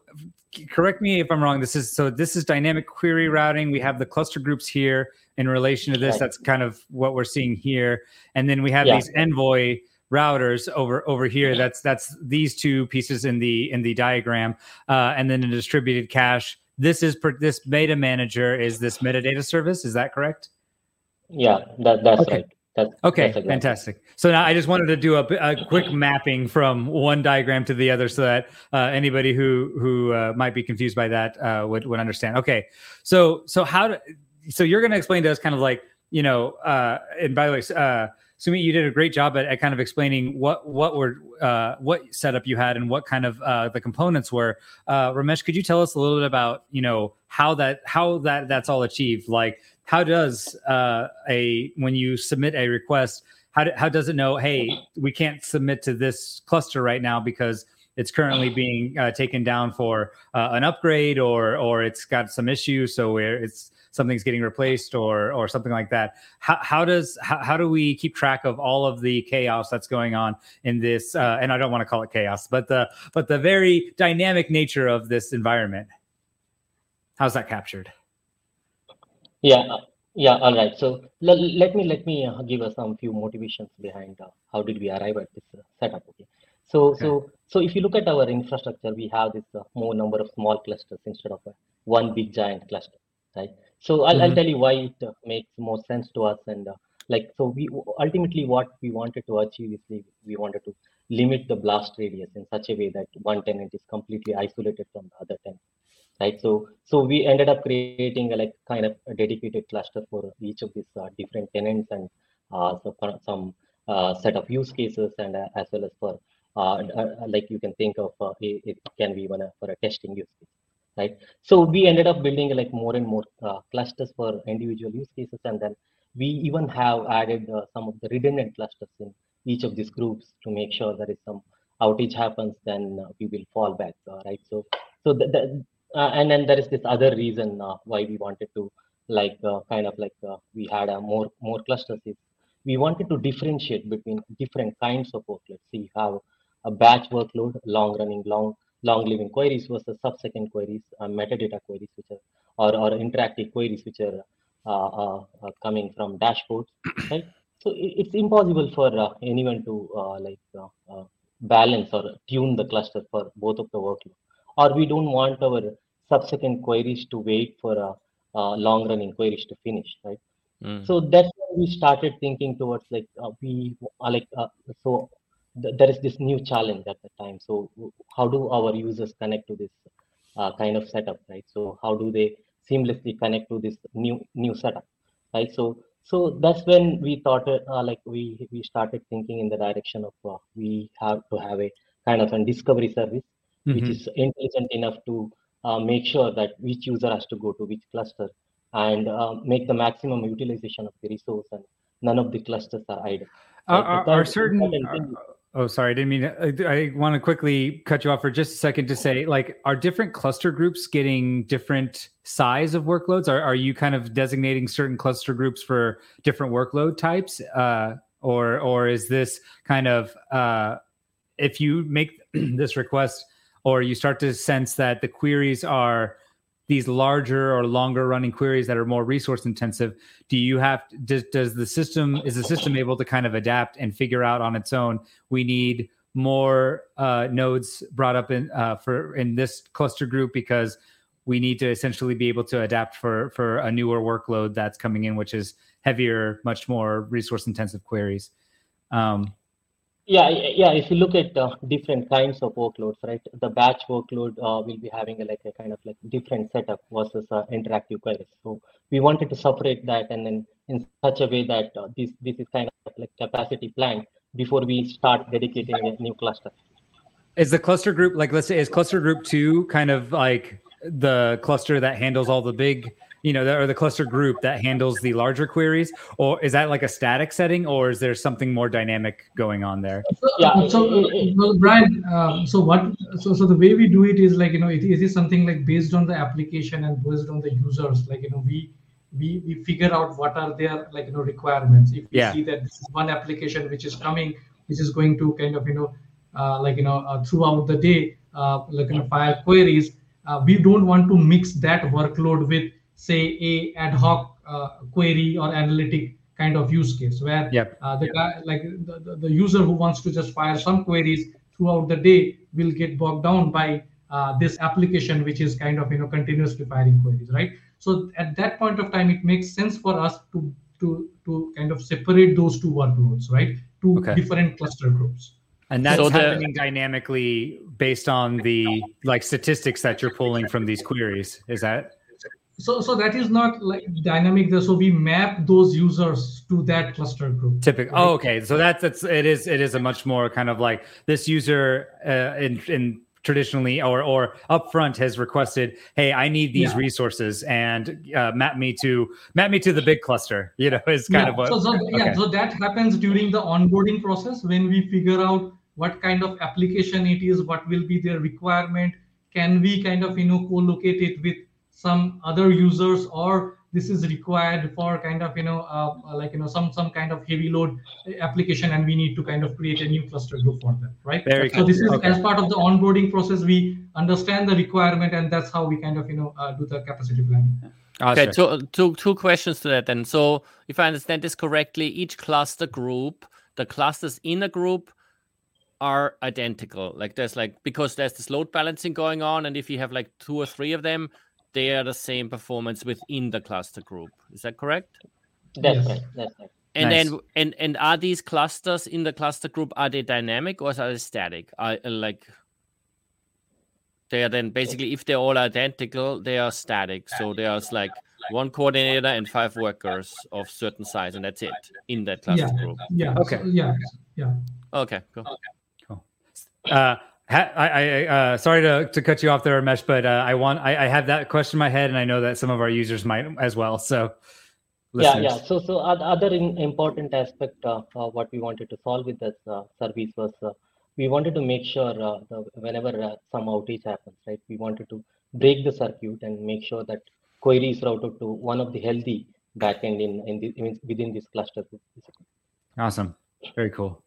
correct me if I'm wrong. This is, so this is dynamic query routing. We have the cluster groups here in relation to this. Right. That's kind of what we're seeing here. And then we have yeah. these Envoy routers over, over here. Yeah. That's, that's these two pieces in the, in the diagram. Uh, and then a distributed cache. This is per, this beta manager is this metadata service. Is that correct? Yeah, that, that's okay. right. That's, okay, that's fantastic. So now I just wanted to do a, a quick mapping from one diagram to the other so that uh, anybody who who uh, might be confused by that uh, would would understand. Okay, so so how do, so you're going to explain to us kind of like, you know, uh, and by the way, uh, Sumit, you did a great job at, at kind of explaining what what were uh, what setup you had and what kind of uh, the components were. Uh, Ramesh, could you tell us a little bit about, you know, how that how that that's all achieved, like. How does uh, a when you submit a request, how do, how does it know, hey, we can't submit to this cluster right now because it's currently being uh, taken down for uh, an upgrade, or or it's got some issue, so where it's something's getting replaced or or something like that. How how does how, how do we keep track of all of the chaos that's going on in this? Uh, and I don't want to call it chaos, but the but the very dynamic nature of this environment. How's that captured? Yeah, yeah, all right. So let, let me let me uh, give us some few motivations behind uh, how did we arrive at this uh, setup. Okay. So okay. so so if you look at our infrastructure, we have this uh, more number of small clusters instead of uh, one big giant cluster, right? So I'll mm-hmm. I'll tell you why it uh, makes more sense to us, and uh, like so we ultimately what we wanted to achieve is we, we wanted to limit the blast radius in such a way that one tenant is completely isolated from the other tenant. Right, so so we ended up creating a, like kind of a dedicated cluster for each of these uh, different tenants, and uh, so some uh, set of use cases, and uh, as well as for uh, uh, like you can think of uh, it, it can be one uh, for a testing use case, right? So we ended up building like more and more uh, clusters for individual use cases, and then we even have added uh, some of the redundant clusters in each of these groups to make sure there is some outage happens, then we will fall back, uh, right? So, so the, the, uh, and then there is this other reason uh, why we wanted to, like, uh, kind of like uh, we had a more more clusters. We wanted to differentiate between different kinds of workloads. So you have a batch workload, long running, long long living queries versus sub-second queries, uh, metadata queries, which are or or interactive queries, which are uh, uh, uh, coming from dashboards, right? So it, it's impossible for uh, anyone to uh, like uh, uh, balance or tune the cluster for both of the workloads. Or we don't want our subsequent queries to wait for uh, uh, long running queries to finish, right? Mm. So that's when we started thinking towards like uh, we uh, like uh, so th there is this new challenge at the time. So how do our users connect to this uh, kind of setup, right? So how do they seamlessly connect to this new new setup, right? So so that's when we thought uh, like we we started thinking in the direction of uh, we have to have a kind of a discovery service, mm-hmm. which is intelligent enough to uh, make sure that which user has to go to which cluster and uh, make the maximum utilization of the resource, and none of the clusters are idle. Right? Uh, are certain Oh, sorry, I didn't mean to, I, I want to quickly cut you off for just a second to say, like, are different cluster groups getting different size of workloads? Are, are you kind of designating certain cluster groups for different workload types? Uh, or or is this kind of, uh, if you make this request or you start to sense that the queries are these larger or longer running queries that are more resource intensive, do you have to, does, does the system, is the system able to kind of adapt and figure out on its own, we need more uh, nodes brought up in uh, for in this cluster group because we need to essentially be able to adapt for for a newer workload that's coming in, which is heavier, much more resource intensive queries? Um, Yeah, yeah. If you look at uh, different kinds of workloads, right? The batch workload uh, will be having a, like a kind of like different setup versus uh, interactive queries. So we wanted to separate that, and then in such a way that uh, this this is kind of like capacity planned before we start dedicating a new cluster. Is the cluster group, like, let's say, is cluster group two kind of like the cluster that handles all the big, you know, or the cluster group that handles the larger queries, or is that like a static setting, or is there something more dynamic going on there? Yeah. So, well, Brian, uh, so what? So, so the way we do it is like, you know, it, it is something like based on the application and based on the users. Like, you know, we we we figure out what are their, like, you know, requirements. If we yeah. see that this is one application which is coming, which is going to kind of, you know, uh, like, you know, uh, throughout the day, uh, like, you know, fire queries. Uh, we don't want to mix that workload with, say, a ad hoc uh, query or analytic kind of use case where yep. uh, the yep. guy, like the, the user who wants to just fire some queries throughout the day will get bogged down by uh, this application, which is kind of, you know, continuously firing queries, right? So at that point of time, it makes sense for us to to to kind of separate those two workloads, right? Two okay. different cluster groups. And that's so happening the, dynamically based on the like statistics that you're pulling from these queries. Is that? So so that is not like dynamic there. So we map those users to that cluster group. Typical. Right? Oh, okay. So that's, that's, it is, it is a much more kind of like this user uh, in, in traditionally or, or upfront has requested, hey, I need these yeah. resources and uh, map me to, map me to the big cluster, you know, is kind yeah. of what. So, so, yeah, okay. so that happens during the onboarding process when we figure out what kind of application it is, what will be their requirement. Can we kind of, you know, co-locate it with some other users, or this is required for kind of, you know, uh, like, you know, some some kind of heavy load application and we need to kind of create a new cluster group for them, right? Very so good. This is okay. as part of the onboarding process, we understand the requirement and that's how we kind of, you know, uh, do the capacity planning. Awesome. Okay, so two, two questions to that then. So if I understand this correctly, each cluster group, the clusters in a group are identical. Like there's like, because there's this load balancing going on, and if you have like two or three of them, they are the same performance within the cluster group. Is that correct? That's yes. right. That's right. And nice. then, and and are these clusters in the cluster group, are they dynamic or are they static? Are like they are then basically, if they're all identical, they are static. So there's like one coordinator and five workers of certain size, and that's it in that cluster yeah. group. Yeah. Okay. Yeah. Yeah. Okay. Cool. Cool. Uh, I, I uh, sorry to, to cut you off there, Ramesh, but uh, I want I, I have that question in my head, and I know that some of our users might as well. So, listeners. yeah, yeah. So, so other in, important aspect of uh, what we wanted to solve with this uh, service was uh, we wanted to make sure uh, the, whenever uh, some outage happens, right, we wanted to break the circuit and make sure that query is routed to one of the healthy backend in, in, the, in within this cluster. Awesome. Very cool.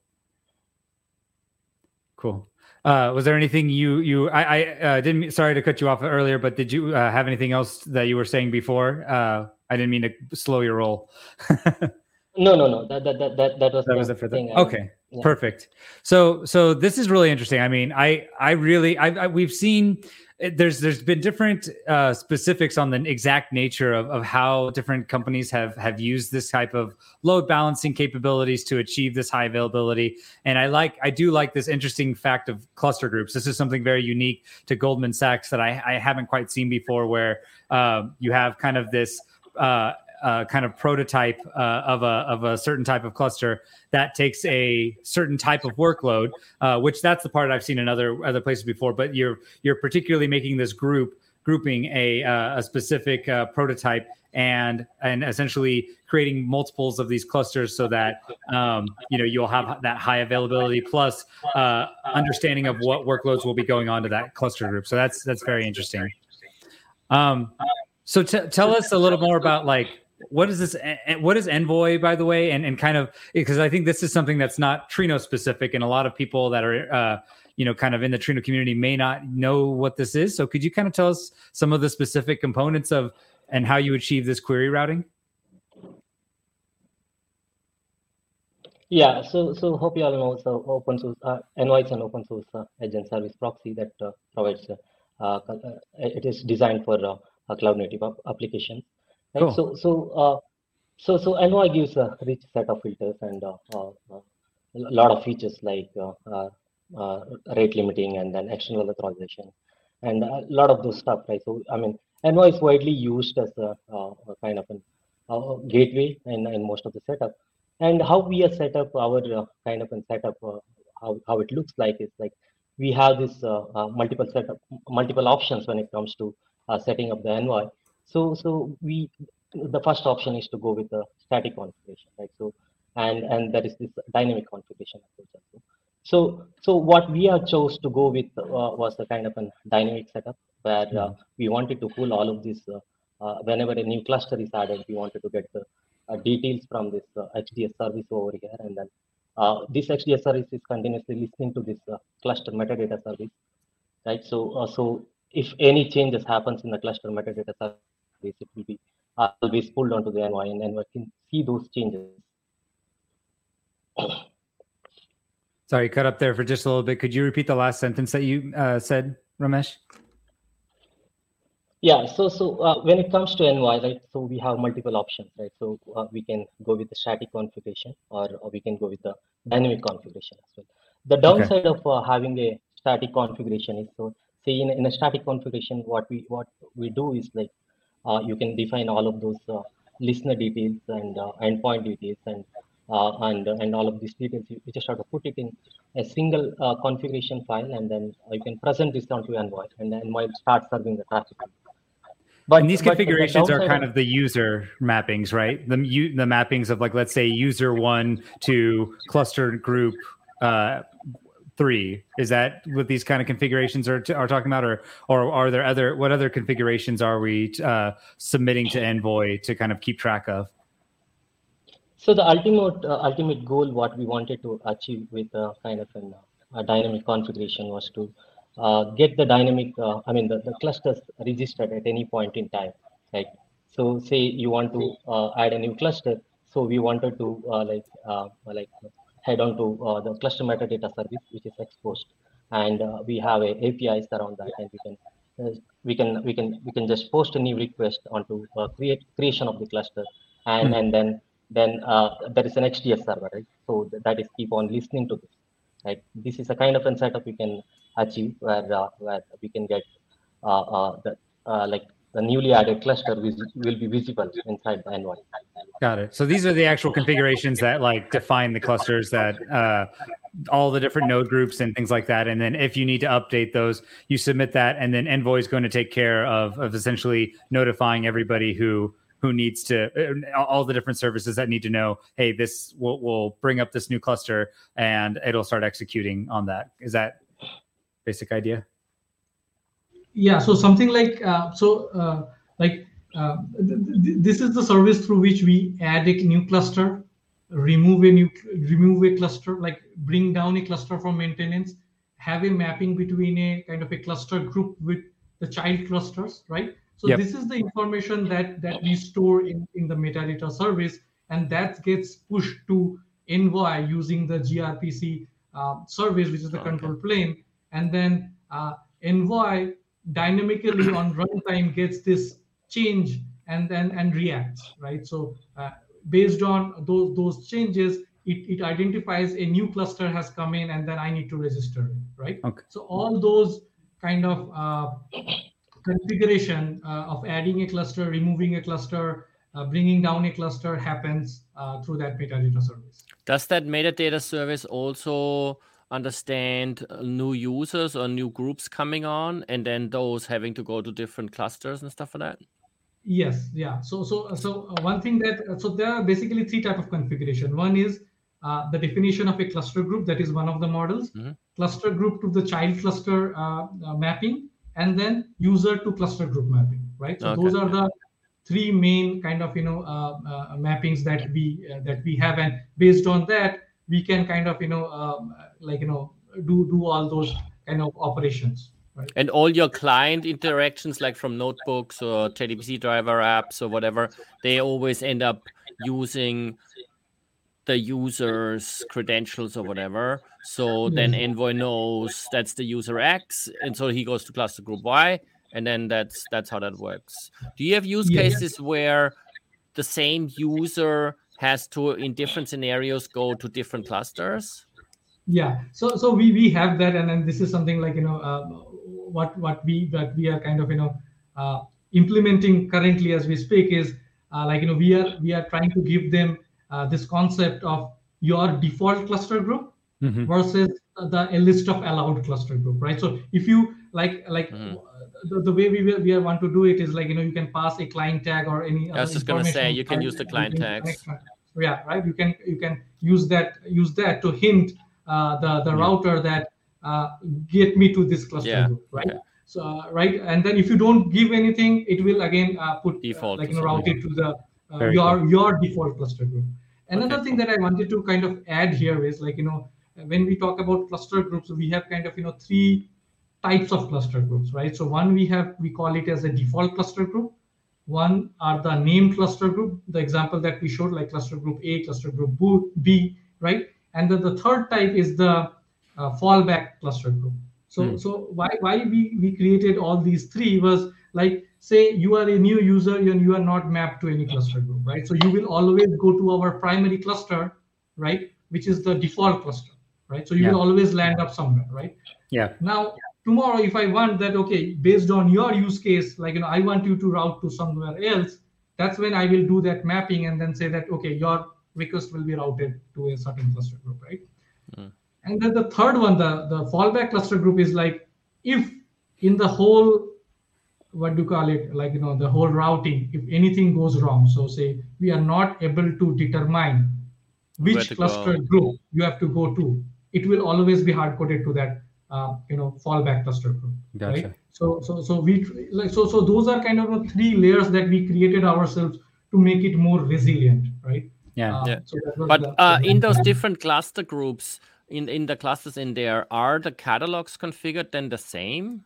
Cool. Uh, was there anything you, you, I, I uh, didn't, sorry to cut you off earlier, but did you uh, have anything else that you were saying before? Uh, I didn't mean to slow your roll. No, no, no. That that that that, that was that was it for the okay. Yeah. Perfect. So so this is really interesting. I mean, I I really I, I we've seen there's there's been different uh, specifics on the exact nature of, of how different companies have have used this type of load balancing capabilities to achieve this high availability. And I like I do like this interesting fact of cluster groups. This is something very unique to Goldman Sachs that I I haven't quite seen before, where uh, you have kind of this. Uh, Uh, kind of prototype uh, of a of a certain type of cluster that takes a certain type of workload, uh, which that's the part I've seen in other other places before. But you're you're particularly making this group grouping a uh, a specific uh, prototype and and essentially creating multiples of these clusters so that um, you know you'll have that high availability plus uh, understanding of what workloads will be going on to that cluster group. So that's that's very interesting. Um, so t- tell us a little more about like. What is this? What is Envoy, by the way? And and kind of because I think this is something that's not Trino specific, and a lot of people that are uh, you know kind of in the Trino community may not know what this is. So could you kind of tell us some of the specific components of and how you achieve this query routing? Yeah. So so hope you all know. So open source uh, Envoy is an open source uh, agent service proxy that uh, provides. Uh, uh, it is designed for uh, a cloud native application. Right. Cool. So so uh, so so Envoy gives a rich set of filters and uh, uh, a lot of features like uh, uh, uh, rate limiting and then external authorization and a lot of those stuff. Right. So I mean, Envoy is widely used as a, uh, a kind of an, uh, gateway in, in most of the setup. And how we are set up, our uh, kind of an setup, uh, how how it looks like is like we have this uh, uh, multiple setup, multiple options when it comes to uh, setting up the Envoy. So, so we, the first option is to go with the static configuration, right? So, and and there is this dynamic configuration approach also. So, so what we are chose to go with uh, was the kind of a dynamic setup where uh, we wanted to pull all of this. Uh, uh, whenever a new cluster is added, we wanted to get the uh, details from this uh, H D S service over here, and then uh, this H D S service is continuously listening to this uh, cluster metadata service, right? So, uh, so if any changes happens in the cluster metadata service. It will be always pulled onto the Envoy, and Envoy can see those changes. Sorry, cut up there for just a little bit. Could you repeat the last sentence that you uh, said, Ramesh? Yeah. So, so uh, when it comes to Envoy, right? So we have multiple options, right? So uh, we can go with the static configuration, or, or we can go with the dynamic configuration as well. The downside okay. of uh, having a static configuration is so. Say in, in a static configuration, what we what we do is like. Uh, you can define all of those uh, listener details and uh, endpoint details and uh, and and all of these details. You just have to put it in a single uh, configuration file, and then you can present this onto Envoy, and Envoy starts serving the traffic. But and these but configurations the are kind of the user mappings, right? The you, the mappings of like let's say user one to cluster group uh, three. Is that what these kind of configurations are t- are talking about, or or are there other what other configurations are we uh, submitting to Envoy to kind of keep track of? So the ultimate uh, ultimate goal, what we wanted to achieve with uh, kind of an, a dynamic configuration, was to uh, get the dynamic. Uh, I mean the, the clusters registered at any point in time, right? So say you want to uh, add a new cluster, so we wanted to uh, like uh, like. head on to uh, the cluster metadata service, which is exposed, and uh, we have a A P Is around that, and we can uh, we can we can we can just post a new request onto uh, create creation of the cluster, and mm-hmm. and then then uh, there is an H D S server, right? So th- that is keep on listening to this, right? This is a kind of a setup we can achieve where uh, where we can get uh, uh, the uh, like. The newly added cluster will be visible inside the Envoy. Got it. So these are the actual configurations that like define the clusters that uh, all the different node groups and things like that. And then if you need to update those, you submit that, and then Envoy is going to take care of of essentially notifying everybody who who needs to, all the different services that need to know, hey, this will we'll bring up this new cluster and it'll start executing on that. Is that basic idea? Yeah. So something like, uh, so uh, like uh, th- th- this is the service through which we add a new cluster, remove a new, remove a cluster, like bring down a cluster from maintenance, have a mapping between a kind of a cluster group with the child clusters, right? So yep. This is the information that, that we store in, in the metadata service, and that gets pushed to Envoy using the G R P C uh, service, which is the okay. control plane. And then uh, Envoy dynamically on runtime gets this change and then and, and reacts, right? So uh, based on those those changes, it, it identifies a new cluster has come in, and then I need to register it, right? Okay. So all those kind of uh, configuration uh, of adding a cluster, removing a cluster, uh, bringing down a cluster happens uh, through that metadata service. Does that metadata service also understand new users or new groups coming on, and then those having to go to different clusters and stuff like that? Yes, yeah. So, so, so one thing that, so there are basically three types of configuration. One is Uh, the definition of a cluster group, that is one of the models, mm-hmm. cluster group to the child cluster uh, uh, mapping, and then user to cluster group mapping, right? So okay. those are the three main kind of, you know, uh, uh, mappings that we uh, that we have, and based on that we can kind of, you know, um, like, you know, do do all those kind of operations, right? And all your client interactions, like from notebooks or T D P C driver apps or whatever, they always end up using the user's credentials or whatever. So then Envoy knows that's the user X, and so he goes to cluster group Y, and then that's that's how that works. Do you have use yeah, cases yeah. where the same user has to, in different scenarios, go to different clusters? Yeah, so so we we have that, and then this is something like, you know, uh, what what we that we are kind of, you know, uh, implementing currently as we speak is uh, like, you know, we are we are trying to give them Uh, this concept of your default cluster group mm-hmm. versus the a list of allowed cluster group, right? So if you like, like mm. the, the way we will, we want to do it is like, you know, you can pass a client tag or any. I was other just gonna say you can use the client tags. Yeah, right. You can you can use that use that to hint uh, the the yeah. router that uh, get me to this cluster yeah. group, right? Okay. So uh, right, and then if you don't give anything, it will again uh, put default uh, like you know, route it to the uh, your cool. your default cluster group. Another okay. thing that I wanted to kind of add here is like, you know, when we talk about cluster groups, we have kind of, you know, three types of cluster groups, right? So one we have, we call it as a default cluster group. One are the named cluster group, the example that we showed, like cluster group A, cluster group B, right? And then the third type is the uh, fallback cluster group. So hmm. so why why we, we created all these three was like, say you are a new user and you are not mapped to any cluster group, right? So you will always go to our primary cluster, right? Which is the default cluster, right? So you yeah. will always land up somewhere, right? Yeah. Now, tomorrow, if I want that, okay, based on your use case, like, you know, I want you to route to somewhere else, that's when I will do that mapping and then say that, okay, your request will be routed to a certain cluster group, right? Mm. And then the third one, the, the fallback cluster group is like, if in the whole what do you call it, like, you know, the whole routing, if anything goes wrong, so say we are not able to determine which cluster go. group you have to go to, it will always be hard-coded to that uh, you know, fallback cluster group. Gotcha. Right? So so so we like so so those are kind of three layers that we created ourselves to make it more resilient, right? Yeah. Uh, yeah. So but the, uh, the in those plan. different cluster groups, in in the clusters in there, are the catalogs configured then the same?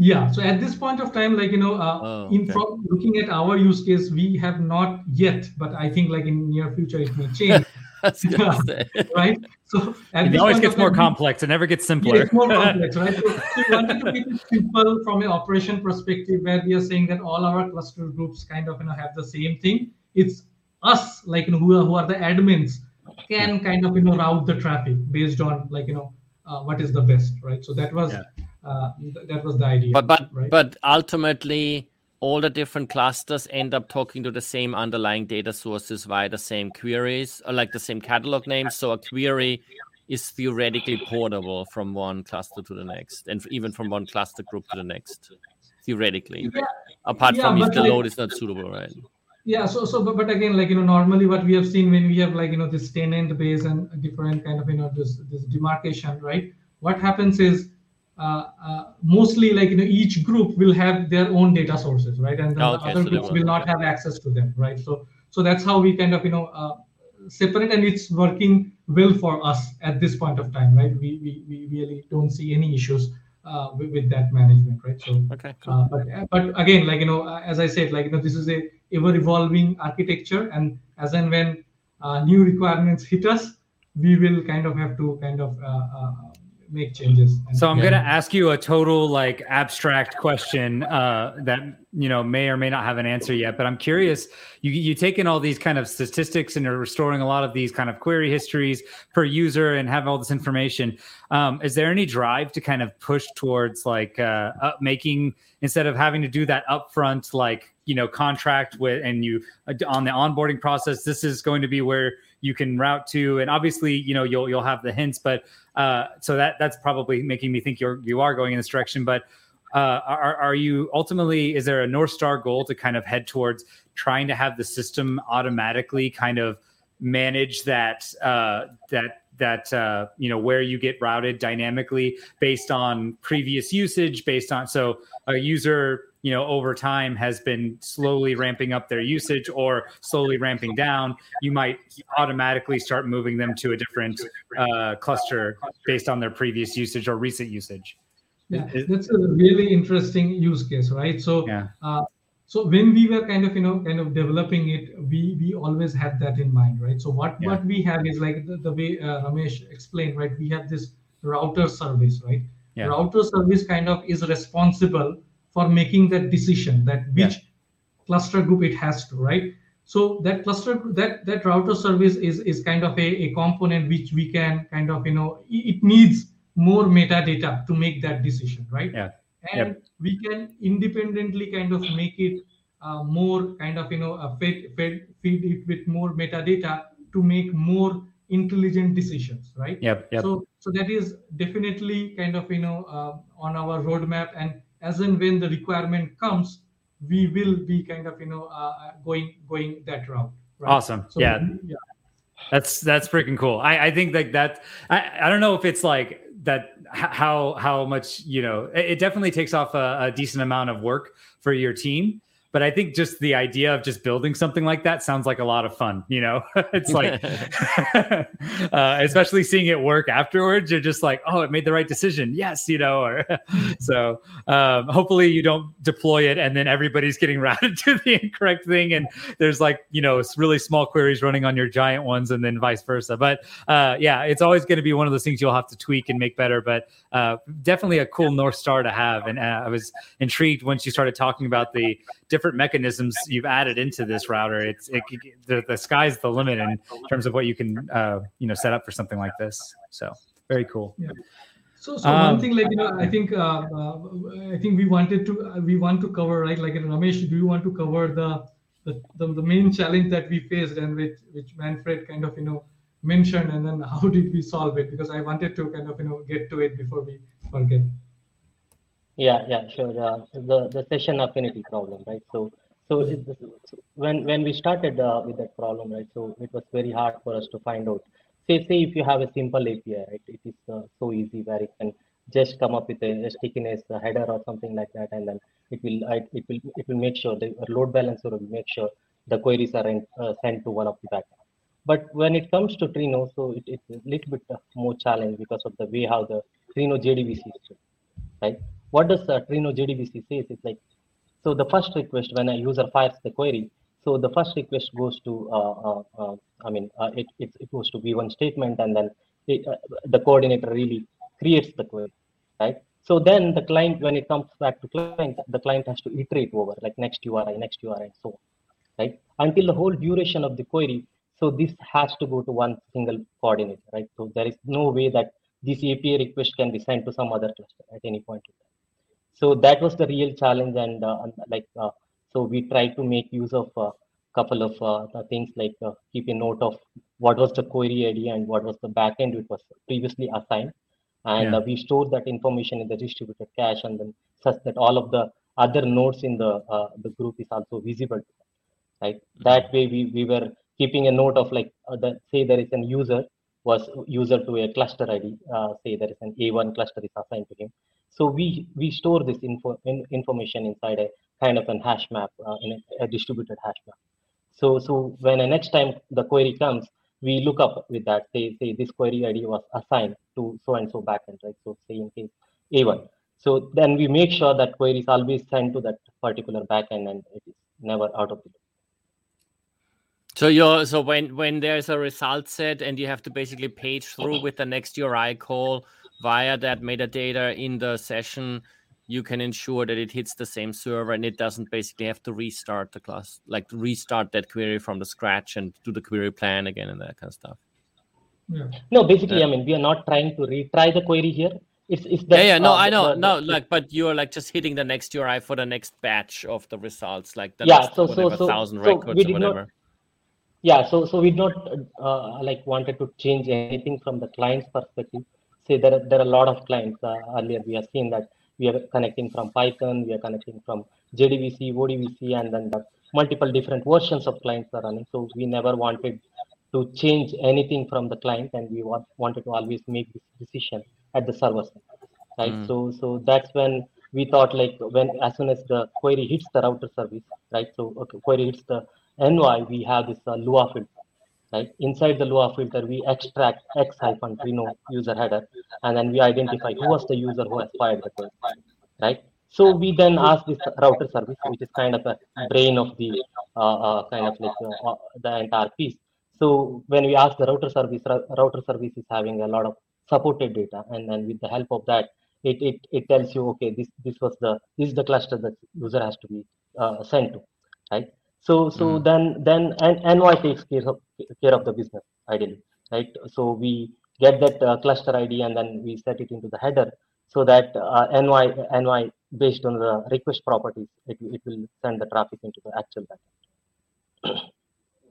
Yeah. So at this point of time, like, you know, uh, oh, okay. in from looking at our use case, we have not yet, but I think like in near future, it may change. That's what I'm saying. Right. So at it this always point gets of more time, complex. It never gets simpler. It's more complex, right? So, so we wanted to make it simple from an operation perspective, where we are saying that all our cluster groups kind of, you know, have the same thing. It's us, like, you know, who are, who are the admins can kind of, you know, route the traffic based on like, you know, uh, what is the best, right? So that was. Yeah. Uh, th- that was the idea. But but, right? but ultimately, all the different clusters end up talking to the same underlying data sources via the same queries, or like the same catalog names. So a query is theoretically portable from one cluster to the next, and even from one cluster group to the next, theoretically. Yeah. Apart yeah, from if the like, load is not suitable, right? Yeah, so so but, but again, like you know, normally what we have seen when we have like you know this tenant base and different kind of you know this this demarcation, right? What happens is uh, uh, mostly like you know each group will have their own data sources, right? And the oh, okay. other so groups will not have access to them, right? So so that's how we kind of you know uh, separate, and it's working well for us at this point of time, right? We we, we really don't see any issues uh, with, with that management, right? So okay, cool. uh, but but again, like you know, as I said, like you know, this is a ever-evolving architecture, and as and when uh, new requirements hit us, we will kind of have to kind of uh, uh, make changes. So I'm yeah. going to ask you a total like abstract question uh, that you know may or may not have an answer yet. But I'm curious. You you take in all these kind of statistics, and you're restoring a lot of these kind of query histories per user, and have all this information. Um, is there any drive to kind of push towards like uh, up making instead of having to do that upfront like you know, contract with, and you on the onboarding process, this is going to be where you can route to. And obviously, you know, you'll, you'll have the hints, but, uh, so that, that's probably making me think you're, you are going in this direction, but, uh, are, are you ultimately, is there a North Star goal to kind of head towards trying to have the system automatically kind of manage that, uh, that, that, uh, you know, where you get routed dynamically based on previous usage, based on, so a user, you know, over time has been slowly ramping up their usage or slowly ramping down, you might automatically start moving them to a different uh, cluster based on their previous usage or recent usage. Yeah, that's a really interesting use case, right? So, yeah. uh, so when we were kind of, you know, kind of developing it, we we always had that in mind, right? So what, yeah. what we have is like the, the way uh, Ramesh explained, right? We have this router service, right? Yeah. Router service kind of is responsible for making that decision that which yeah. cluster group it has to, right? So that cluster, that that router service is is kind of a, a component which we can kind of, you know, it needs more metadata to make that decision, right? Yeah. And yep. we can independently kind of make it uh, more kind of, you know, uh, feed, feed, feed it with more metadata to make more intelligent decisions, right? Yep. yep. So, so that is definitely kind of, you know, uh, on our roadmap, and as and when the requirement comes, we will be kind of, you know, uh, going going that route. Right? Awesome. So, yeah. yeah. That's that's freaking cool. I, I think that that I, I don't know if it's like that how how much, you know, it, it definitely takes off a, a decent amount of work for your team. But I think just the idea of just building something like that sounds like a lot of fun. You know, it's like, uh, especially seeing it work afterwards, you're just like, oh, it made the right decision. Yes. You know, or so um, hopefully you don't deploy it and then everybody's getting routed to the incorrect thing. And there's like, you know, it's really small queries running on your giant ones and then vice versa. But uh, yeah, it's always going to be one of those things you'll have to tweak and make better, but uh, definitely a cool North Star to have. And uh, I was intrigued once you started talking about the different different mechanisms you've added into this router. It's it, the, the sky's the limit in terms of what you can uh, you know set up for something like this. So very cool. Yeah. So, so um, one thing like you know I think uh, uh, I think we wanted to uh, we want to cover right like Ramesh, do you want to cover the the, the the main challenge that we faced and which which Manfred kind of you know mentioned, and then how did we solve it? Because I wanted to kind of you know get to it before we forget. Yeah, yeah, sure. Uh, the the session affinity problem, right? So, so, it, so when when we started uh, with that problem, right? So it was very hard for us to find out. Say say if you have a simple A P I, right? It is uh, so easy where you can just come up with a, a stickiness a header or something like that, and then it will it, it will it will make sure the load balancer will make sure the queries are in, uh, sent to one of the backend. But when it comes to Trino, so it, it's a little bit more challenge because of the way how the Trino J D B C is, right? What does uh, Trino J D B C says? It's like, so the first request when a user fires the query, so the first request goes to, uh, uh, uh, I mean, uh, it, it it goes to V one statement, and then it, uh, the coordinator really creates the query, right? So then the client, when it comes back to client, the client has to iterate over like next U R I, next U R I, and so on, right? Until the whole duration of the query, so this has to go to one single coordinator, right? So there is no way that this A P I request can be sent to some other cluster at any point in time. So that was the real challenge, and uh, like uh, so we tried to make use of a uh, couple of uh, things like uh, keep a note of what was the query I D and what was the backend it was previously assigned, and yeah. uh, we stored that information in the distributed cache, and then such that all of the other nodes in the uh, the group is also visible. Like that way, we, we were keeping a note of like, uh, the, say there is an user, was user to a cluster I D, uh, say there is an A one cluster is assigned to him. So we, we store this info, in, information inside a kind of an hash map, uh, in a, a distributed hash map. So, so when the next time the query comes, we look up with that, say, say this query I D was assigned to so-and-so backend, right? So say in case A one. So then we make sure that query is always sent to that particular backend and it is never out of the loop. So you're, so when, when there's a result set and you have to basically page through with the next U R I call via that metadata in the session, you can ensure that it hits the same server and it doesn't basically have to restart the class, like restart that query from the scratch and do the query plan again and that kind of stuff. Yeah. No, basically, yeah. I mean, we are not trying to retry the query here. It's, it's the, yeah, yeah, no, uh, I know, the, no, like, but you're like just hitting the next U R I for the next batch of the results, like the yeah, next so, whatever, so, thousand so records or whatever. Not, yeah, so so we not uh, like wanted to change anything from the client's perspective. Say there are, there are a lot of clients. Uh, earlier we have seen that we are connecting from Python, we are connecting from J D B C, O D B C, and then the multiple different versions of clients are running. So we never wanted to change anything from the client, and we want, wanted to always make this decision at the server side, right? Mm. So so that's when we thought like when as soon as the query hits the router service, right? So okay, query hits the N Y, we have this uh, Lua filter, right? Inside the Lua filter, we extract X hyphen Reno user header, and then we identify who was the user who has fired the query, right? So we then ask this router service, which is kind of a brain of the uh, uh, kind of like uh, the entire piece. So when we ask the router service, router service is having a lot of supported data, and then with the help of that, it it it tells you, okay, this this was the this is the cluster that user has to be uh, sent to, right? So so mm. then then and N Y takes care of care of the business ideally, right? So we get that uh, cluster I D and then we set it into the header so that uh, N Y N Y based on the request properties, it it will send the traffic into the actual backend.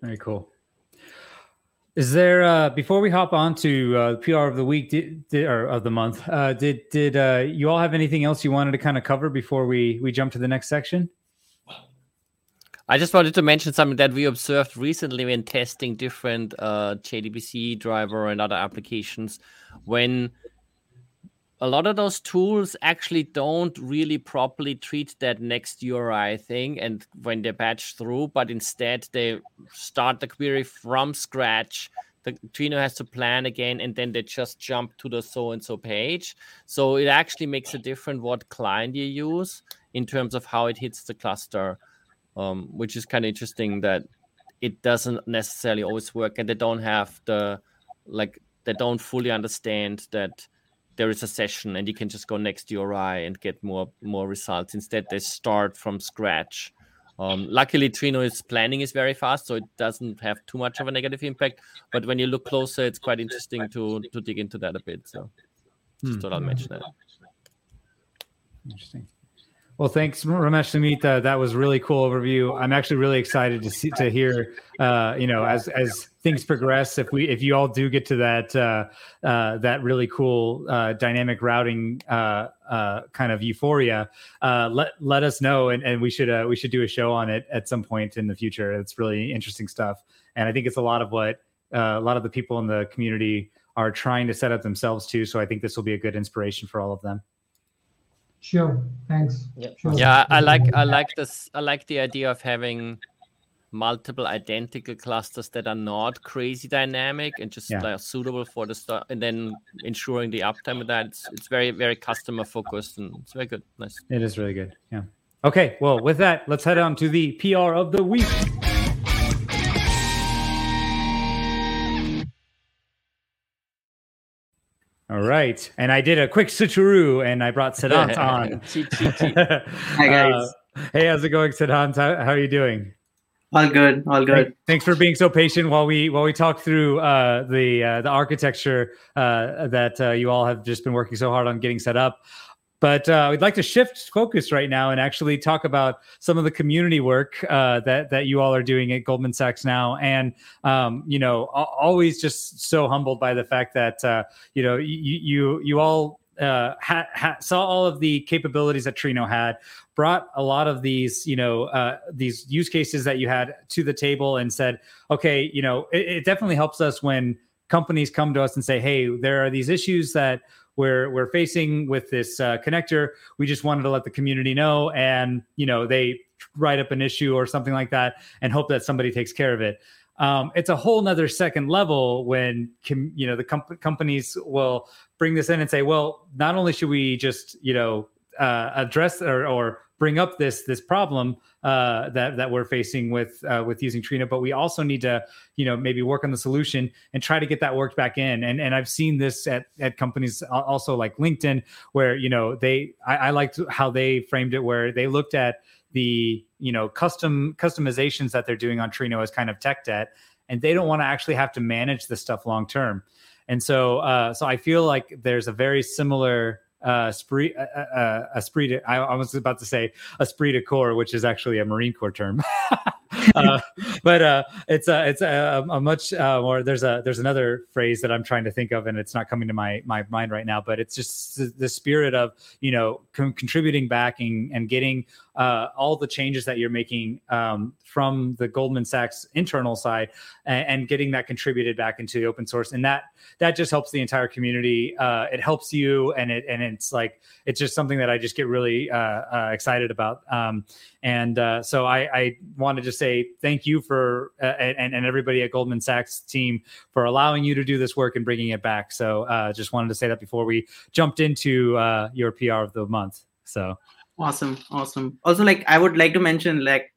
Very cool. Is there uh, before we hop on to uh, the P R of the week did, did, or of the month? Uh, did did uh, you all have anything else you wanted to kind of cover before we we jump to the next section? I just wanted to mention something that we observed recently when testing different uh, J D B C driver and other applications. When a lot of those tools actually don't really properly treat that next U R I thing and when they batch through, but instead they start the query from scratch. The Trino has to plan again, and then they just jump to the so-and-so page. So it actually makes a difference what client you use in terms of how it hits the cluster. Um, which is kind of interesting that it doesn't necessarily always work, and they don't have the like they don't fully understand that there is a session and you can just go next U R I and get more more results. Instead, they start from scratch. Um, luckily, Trino's planning is very fast, so it doesn't have too much of a negative impact. But when you look closer, it's quite interesting to to dig into that a bit. So hmm. just thought I'll mention that. Interesting. Well, thanks, Ramesh Sumita. That was really cool overview. I'm actually really excited to see, to hear, uh, you know, as as things progress, if we if you all do get to that uh, uh, that really cool uh, dynamic routing uh, uh, kind of euphoria, uh, let let us know, and, and we should uh, we should do a show on it at some point in the future. It's really interesting stuff, and I think it's a lot of what uh, a lot of the people in the community are trying to set up themselves too. So I think this will be a good inspiration for all of them. Sure. Thanks. Yeah. Sure. yeah, I like I like this. I like the idea of having multiple identical clusters that are not crazy dynamic and just yeah. like, suitable for the start, and then ensuring the uptime of that. It's, it's very very customer focused and it's very good. Nice. It is really good. Yeah. Okay. Well, with that, let's head on to the P R of the week. All right. And I did a quick switcheroo and I brought Siddhant on. cheat, cheat, cheat. Hi, guys. Uh, hey, how's it going, Siddhant? How, how are you doing? All good. All good. Thanks, thanks for being so patient while we while we talk through uh, the uh, the architecture uh, that uh, you all have just been working so hard on getting set up. But uh, we'd like to shift focus right now and actually talk about some of the community work uh, that that you all are doing at Goldman Sachs now. And um, you know, always just so humbled by the fact that uh, you know you you, you all. uh, ha- ha- saw all of the capabilities that Trino had, brought a lot of these, you know, uh, these use cases that you had to the table and said, okay, you know, it, it definitely helps us when companies come to us and say, hey, there are these issues that we're we're facing with this uh, connector. We just wanted to let the community know, and, you know, they write up an issue or something like that and hope that somebody takes care of it. Um, it's a whole nother second level when, com- you know, the comp- companies will bring this in and say, well, not only should we just, you know, uh, address or, or bring up this, this problem uh, that, that we're facing with, uh, with using Trino, but we also need to, you know, maybe work on the solution and try to get that worked back in. And, and I've seen this at, at companies also like LinkedIn, where, you know, they, I, I liked how they framed it, where they looked at the, you know, custom customizations that they're doing on Trino as kind of tech debt, and they don't want to actually have to manage this stuff long term. And so, uh, so I feel like there's a very similar uh, spree, uh, uh, esprit. De, I, I was about to say esprit de corps, which is actually a Marine Corps term, uh, but uh, it's a it's a, a much uh, more. There's a there's another phrase that I'm trying to think of, and it's not coming to my my mind right now. But it's just the, the spirit of, you know, con- contributing back and, and getting. Uh, all the changes that you're making um, from the Goldman Sachs internal side, and, and getting that contributed back into the open source, and that that just helps the entire community. Uh, it helps you, and it and it's like it's just something that I just get really uh, uh, excited about. Um, and uh, so I, I wanted to say thank you for uh, and and everybody at Goldman Sachs team for allowing you to do this work and bringing it back. So uh, just wanted to say that before we jumped into uh, your P R of the month. So. Awesome. Awesome. Also, like, I would like to mention, like,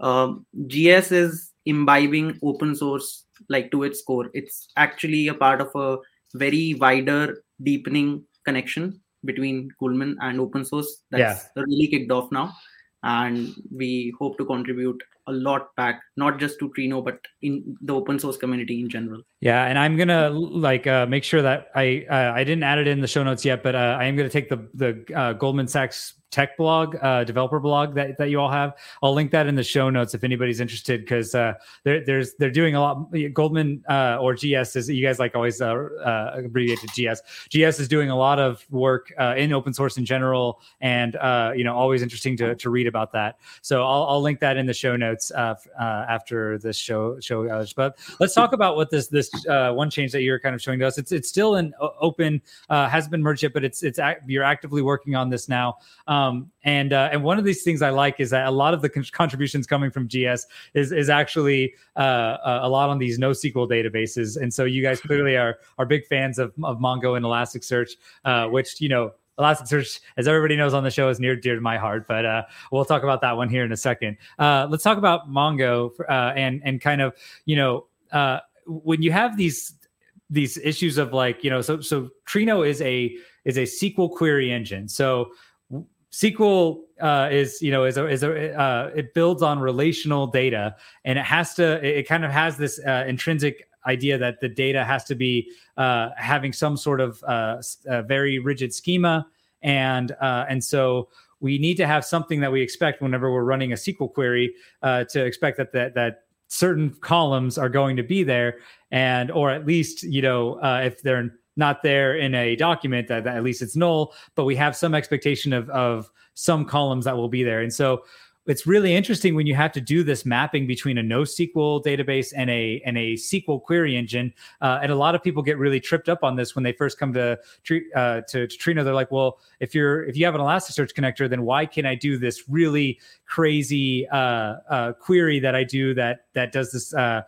um, G S is imbibing open source, like, to its core. It's actually a part of a very wider, deepening connection between Goldman and open source. That's yeah. really kicked off now. And we hope to contribute a lot back, not just to Trino, but in the open source community in general. Yeah, and I'm gonna like uh, make sure that I uh, I didn't add it in the show notes yet, but uh, I am gonna take the the uh, Goldman Sachs tech blog, uh, developer blog that, that you all have. I'll link that in the show notes if anybody's interested, because uh, there there's they're doing a lot. Goldman uh, or G S is, you guys like always uh, uh, abbreviate to G S. G S is doing a lot of work uh, in open source in general, and uh, you know, always interesting to to read about that. So I'll I'll link that in the show notes. Uh, uh, after this show, show, uh, but let's talk about what this this uh, one change that you're kind of showing to us. It's it's still in open, uh, hasn't been merged yet, but it's it's act, you're actively working on this now. Um, and uh, and one of these things I like is that a lot of the con- contributions coming from G S is is actually uh, a lot on these NoSQL databases, and so you guys clearly are are big fans of of Mongo and Elasticsearch, uh, which, you know. Elasticsearch, as everybody knows on the show, is near dear to my heart, but uh, we'll talk about that one here in a second. Uh, let's talk about Mongo uh, and and kind of, you know, uh, when you have these these issues of like, you know, so so Trino is a is a S Q L query engine. So S Q L uh, is, you know, is a, is a, uh, it builds on relational data, and it has to, it, it kind of has this uh, intrinsic idea that the data has to be uh, having some sort of uh, uh, very rigid schema. And uh, and so we need to have something that we expect whenever we're running a S Q L query uh, to expect that, that that certain columns are going to be there. And or at least, you know, uh, if they're not there in a document, that, that at least it's null, but we have some expectation of of some columns that will be there. And so it's really interesting when you have to do this mapping between a NoSQL database and a and a S Q L query engine. Uh, and a lot of people get really tripped up on this when they first come to, uh, to to Trino. They're like, well, if you're if you have an Elasticsearch connector, then why can I do this really crazy uh, uh, query that I do that that does this uh,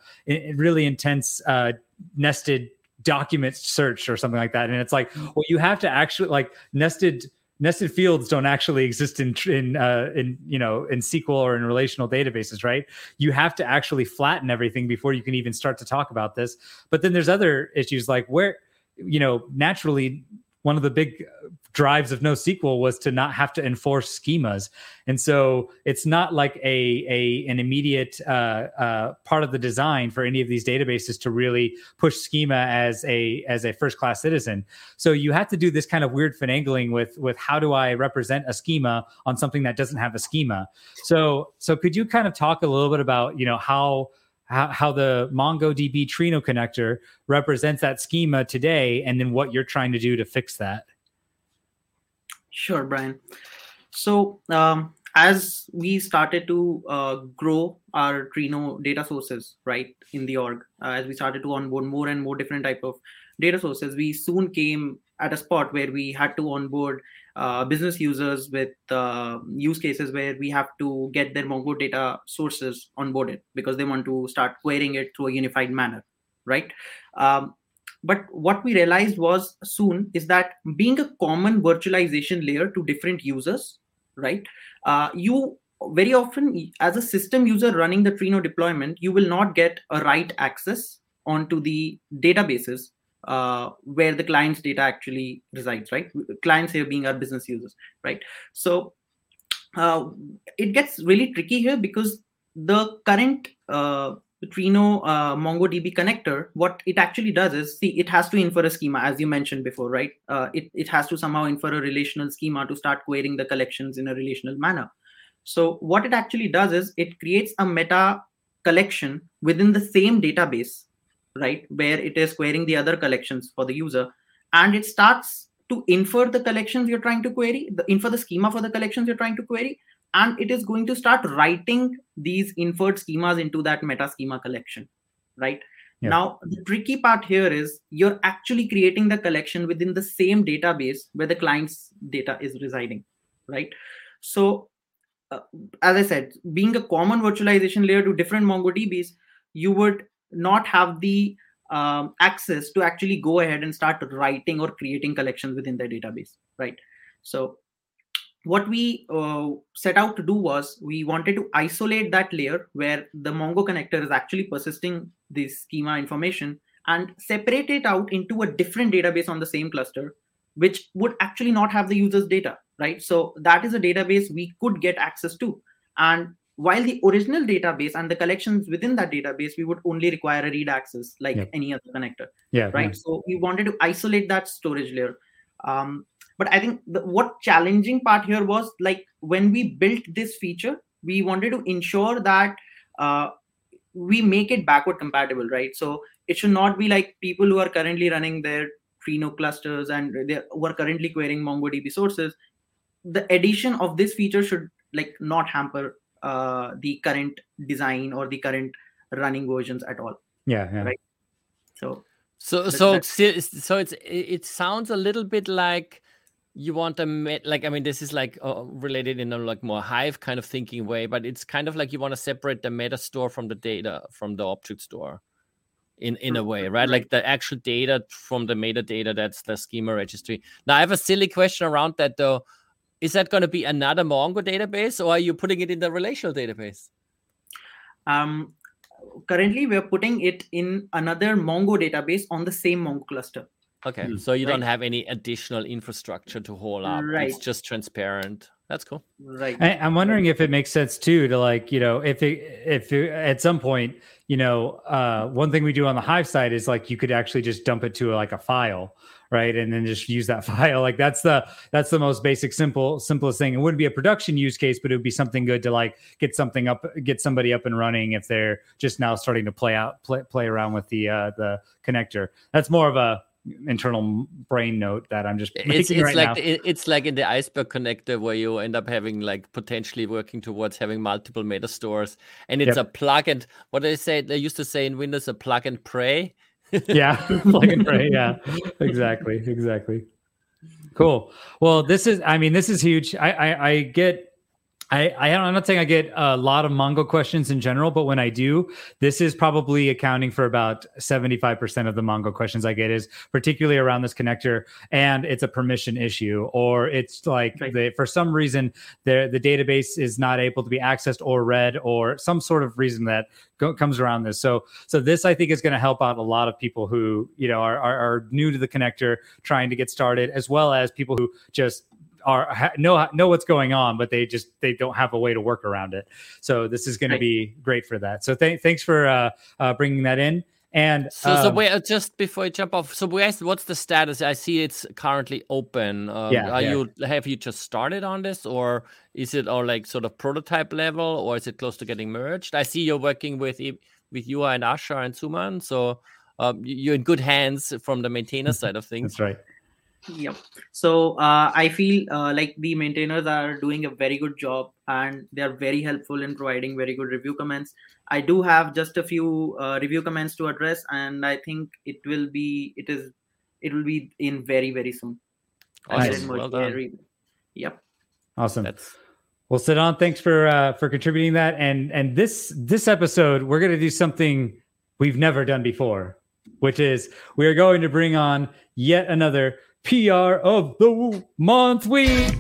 really intense uh, nested document search or something like that? And it's like, well, you have to actually like nested. Nested fields don't actually exist in in uh, in you know in S Q L or in relational databases, right? You have to actually flatten everything before you can even start to talk about this. But then there's other issues like where, you know, naturally one of the big drives of NoSQL was to not have to enforce schemas, and so it's not like a a an immediate uh, uh, part of the design for any of these databases to really push schema as a as a first class citizen. So you have to do this kind of weird finagling with with how do I represent a schema on something that doesn't have a schema. So so could you kind of talk a little bit about, you know, how how, how the MongoDB Trino connector represents that schema today, and then what you're trying to do to fix that? Sure, Brian. So, um, as we started to uh, grow our Trino data sources, right, in the org, uh, as we started to onboard more and more different type of data sources, we soon came at a spot where we had to onboard uh, business users with uh, use cases where we have to get their Mongo data sources onboarded because they want to start querying it through a unified manner, right? Um, But what we realized was soon is that being a common virtualization layer to different users, right? Uh, you very often, as a system user running the Trino deployment, you will not get a write access onto the databases uh, where the client's data actually resides, right? Clients here being our business users, right? So uh, it gets really tricky here because the current uh, the Trino uh, MongoDB connector, what it actually does is, see, it has to infer a schema, as you mentioned before, right? Uh, it, it has to somehow infer a relational schema to start querying the collections in a relational manner. So what it actually does is it creates a meta collection within the same database, right? Where it is querying the other collections for the user. And it starts to infer the collections you're trying to query, the, infer the schema for the collections you're trying to query. And it is going to start writing these inferred schemas into that meta schema collection, right? Yeah. Now, the tricky part here is you're actually creating the collection within the same database where the client's data is residing, right? So, uh, as I said, being a common virtualization layer to different MongoDBs, you would not have the um, access to actually go ahead and start writing or creating collections within their database, right? So, what we uh, set out to do was we wanted to isolate that layer where the Mongo connector is actually persisting this schema information and separate it out into a different database on the same cluster, which would actually not have the user's data, right? So that is a database we could get access to. And while the original database and the collections within that database, we would only require a read access like yeah. any other connector, yeah, right? Yeah. So we wanted to isolate that storage layer. Um, But I think the, what challenging part here was like when we built this feature, we wanted to ensure that uh, we make it backward compatible, right? So it should not be like people who are currently running their Trino clusters and they who are currently querying MongoDB sources. The addition of this feature should like not hamper uh, the current design or the current running versions at all. Yeah. yeah. Right. So. So so so it's it sounds a little bit like. You want a met, like I mean this is like uh, related in a like more Hive kind of thinking way, but it's kind of like you want to separate the meta store from the data from the object store, in in a way, right? Like the actual data from the metadata, that's the schema registry. Now I have a silly question around that though: is that going to be another Mongo database, or are you putting it in the relational database? Um, currently we are putting it in another Mongo database on the same Mongo cluster. Okay, mm-hmm. so you right. don't have any additional infrastructure to haul up. Right. It's just transparent. That's cool. Right. I, I'm wondering if it makes sense too to like, you know, if it, if it, at some point, you know, uh, one thing we do on the Hive side is like you could actually just dump it to like a file, right, and then just use that file. Like that's the that's the most basic, simple, simplest thing. It wouldn't be a production use case, but it would be something good to like get something up, get somebody up and running if they're just now starting to play out, play, play around with the uh, the connector. That's more of a internal brain note that I'm just making it's, it's right like now. The, it's like in the iceberg connector where you end up having like potentially working towards having multiple meta stores, and it's yep. a plug and what they say they used to say in Windows, a plug and pray. Yeah, plug and pray. Yeah, exactly, exactly. Cool. Well, this is. I mean, this is huge. I I, I get. I, I I'm not saying I get a lot of Mongo questions in general, but when I do, this is probably accounting for about seventy-five percent of the Mongo questions I get, is particularly around this connector, and it's a permission issue, or it's like right. the, for some reason the the database is not able to be accessed or read, or some sort of reason that go, comes around this. So so this I think is going to help out a lot of people who you know are, are are new to the connector, trying to get started, as well as people who just are know know what's going on, but they just they don't have a way to work around it. So this is going right. to be great for that. So th- thanks for uh, uh, bringing that in. And so, um, so wait, just before you jump off, so what's the status? I see it's currently open. Um, yeah, are yeah. you have you just started on this, or is it all like sort of prototype level, or is it close to getting merged? I see you're working with with Yua and Asha and Suman, so um, you're in good hands from the maintainer side of things. That's right. Yep. So uh, I feel uh, like the maintainers are doing a very good job, and they are very helpful in providing very good review comments. I do have just a few uh, review comments to address, and I think it will be it is it will be in very very soon. Awesome. Nice. Well done. Yep. Awesome. That's- Well, Sadan, thanks for uh, for contributing that. And and this this episode, we're going to do something we've never done before, which is we are going to bring on yet another P R of the month week.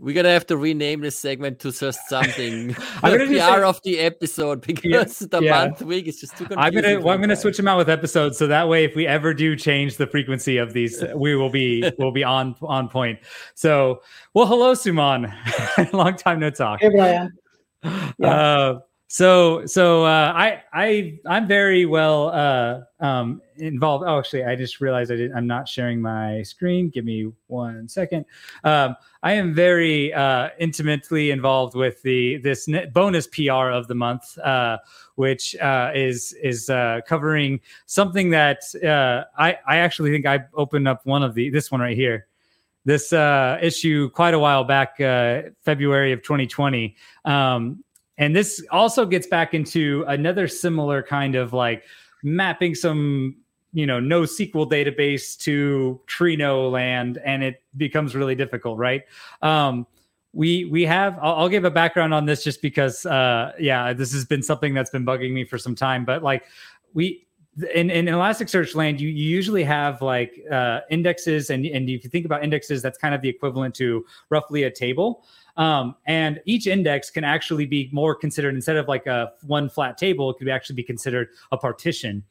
We're going to have to rename this segment to just something. I'm the gonna P R say, of the episode, because yeah, the yeah. month week is just too confusing. I'm going well, to switch them out with episodes. So that way, if we ever do change the frequency of these, we will be we'll be on, on point. So, well, hello, Suman. Long time no talk. Hey, Brian. Yeah. Uh, so, so uh, I, I, I'm very well uh, um, involved. Oh, actually, I just realized I didn't, I'm not sharing my screen. Give me one second. Um, I am very uh, intimately involved with the this bonus P R of the month, uh, which uh, is is uh, covering something that uh, I, I actually think I opened up one of the this one right here. This uh, issue quite a while back, uh, February of twenty twenty. Um, And this also gets back into another similar kind of like mapping some, you know, NoSQL database to Trino land, and it becomes really difficult, right? Um, we we have, I'll, I'll give a background on this just because, uh, yeah, this has been something that's been bugging me for some time. But like we, in, in Elasticsearch land, you, you usually have like uh, indexes, and, and if you think about indexes, that's kind of the equivalent to roughly a table. Um, and each index can actually be more considered, instead of like a one flat table, it could actually be considered a partition.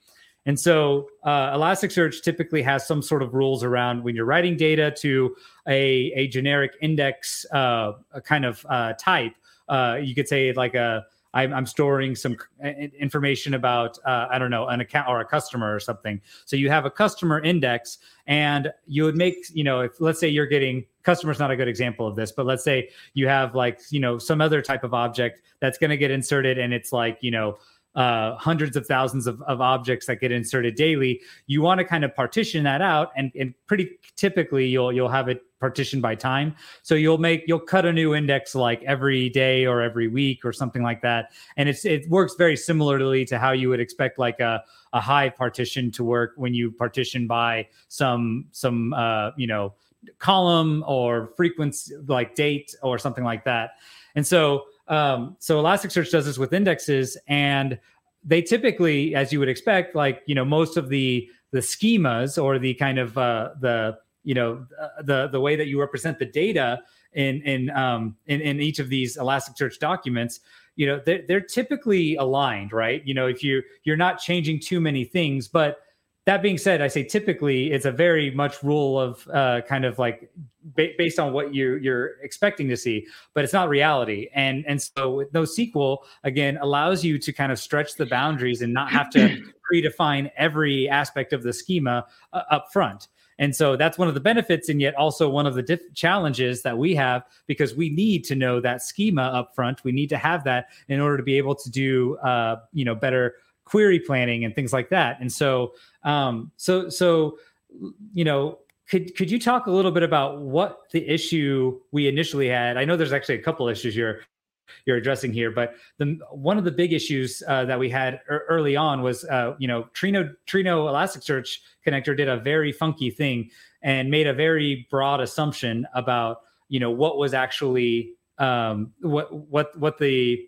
And so uh, Elasticsearch typically has some sort of rules around when you're writing data to a, a generic index uh, a kind of uh, type. Uh, you could say like a, I'm, I'm storing some information about, uh, I don't know, an account or a customer or something. So you have a customer index, and you would make, you know, if let's say you're getting, customer's not a good example of this, but let's say you have like, you know, some other type of object that's going to get inserted, and it's like, you know, uh, hundreds of thousands of, of objects that get inserted daily. You want to kind of partition that out, and, and pretty typically you'll, you'll have it partitioned by time. So you'll make, you'll cut a new index like every day or every week or something like that. And it's, it works very similarly to how you would expect like a, a Hive partition to work when you partition by some, some, uh, you know, column or frequency, like date or something like that. And so, Um, so Elasticsearch does this with indexes, and they typically, as you would expect, like, you know, most of the, the schemas or the kind of, uh, the, you know, the, the way that you represent the data in, in, um, in, in each of these Elasticsearch documents, you know, they're, they're typically aligned, right? You know, if you, you're not changing too many things. But that being said, I say typically it's a very much rule of uh, kind of like ba- based on what you, you're expecting to see, but it's not reality. And and so with NoSQL, again, allows you to kind of stretch the boundaries and not have to predefine every aspect of the schema uh, up front. And so that's one of the benefits, and yet also one of the diff- challenges that we have, because we need to know that schema up front. We need to have that in order to be able to do uh, you know, better query planning and things like that. And so, um, so, so, you know, could, could you talk a little bit about what the issue we initially had? I know there's actually a couple issues you're, you're addressing here, but the, one of the big issues uh, that we had er- early on was, uh, you know, Trino, Trino Elasticsearch connector did a very funky thing and made a very broad assumption about, you know, what was actually um, what, what, what the,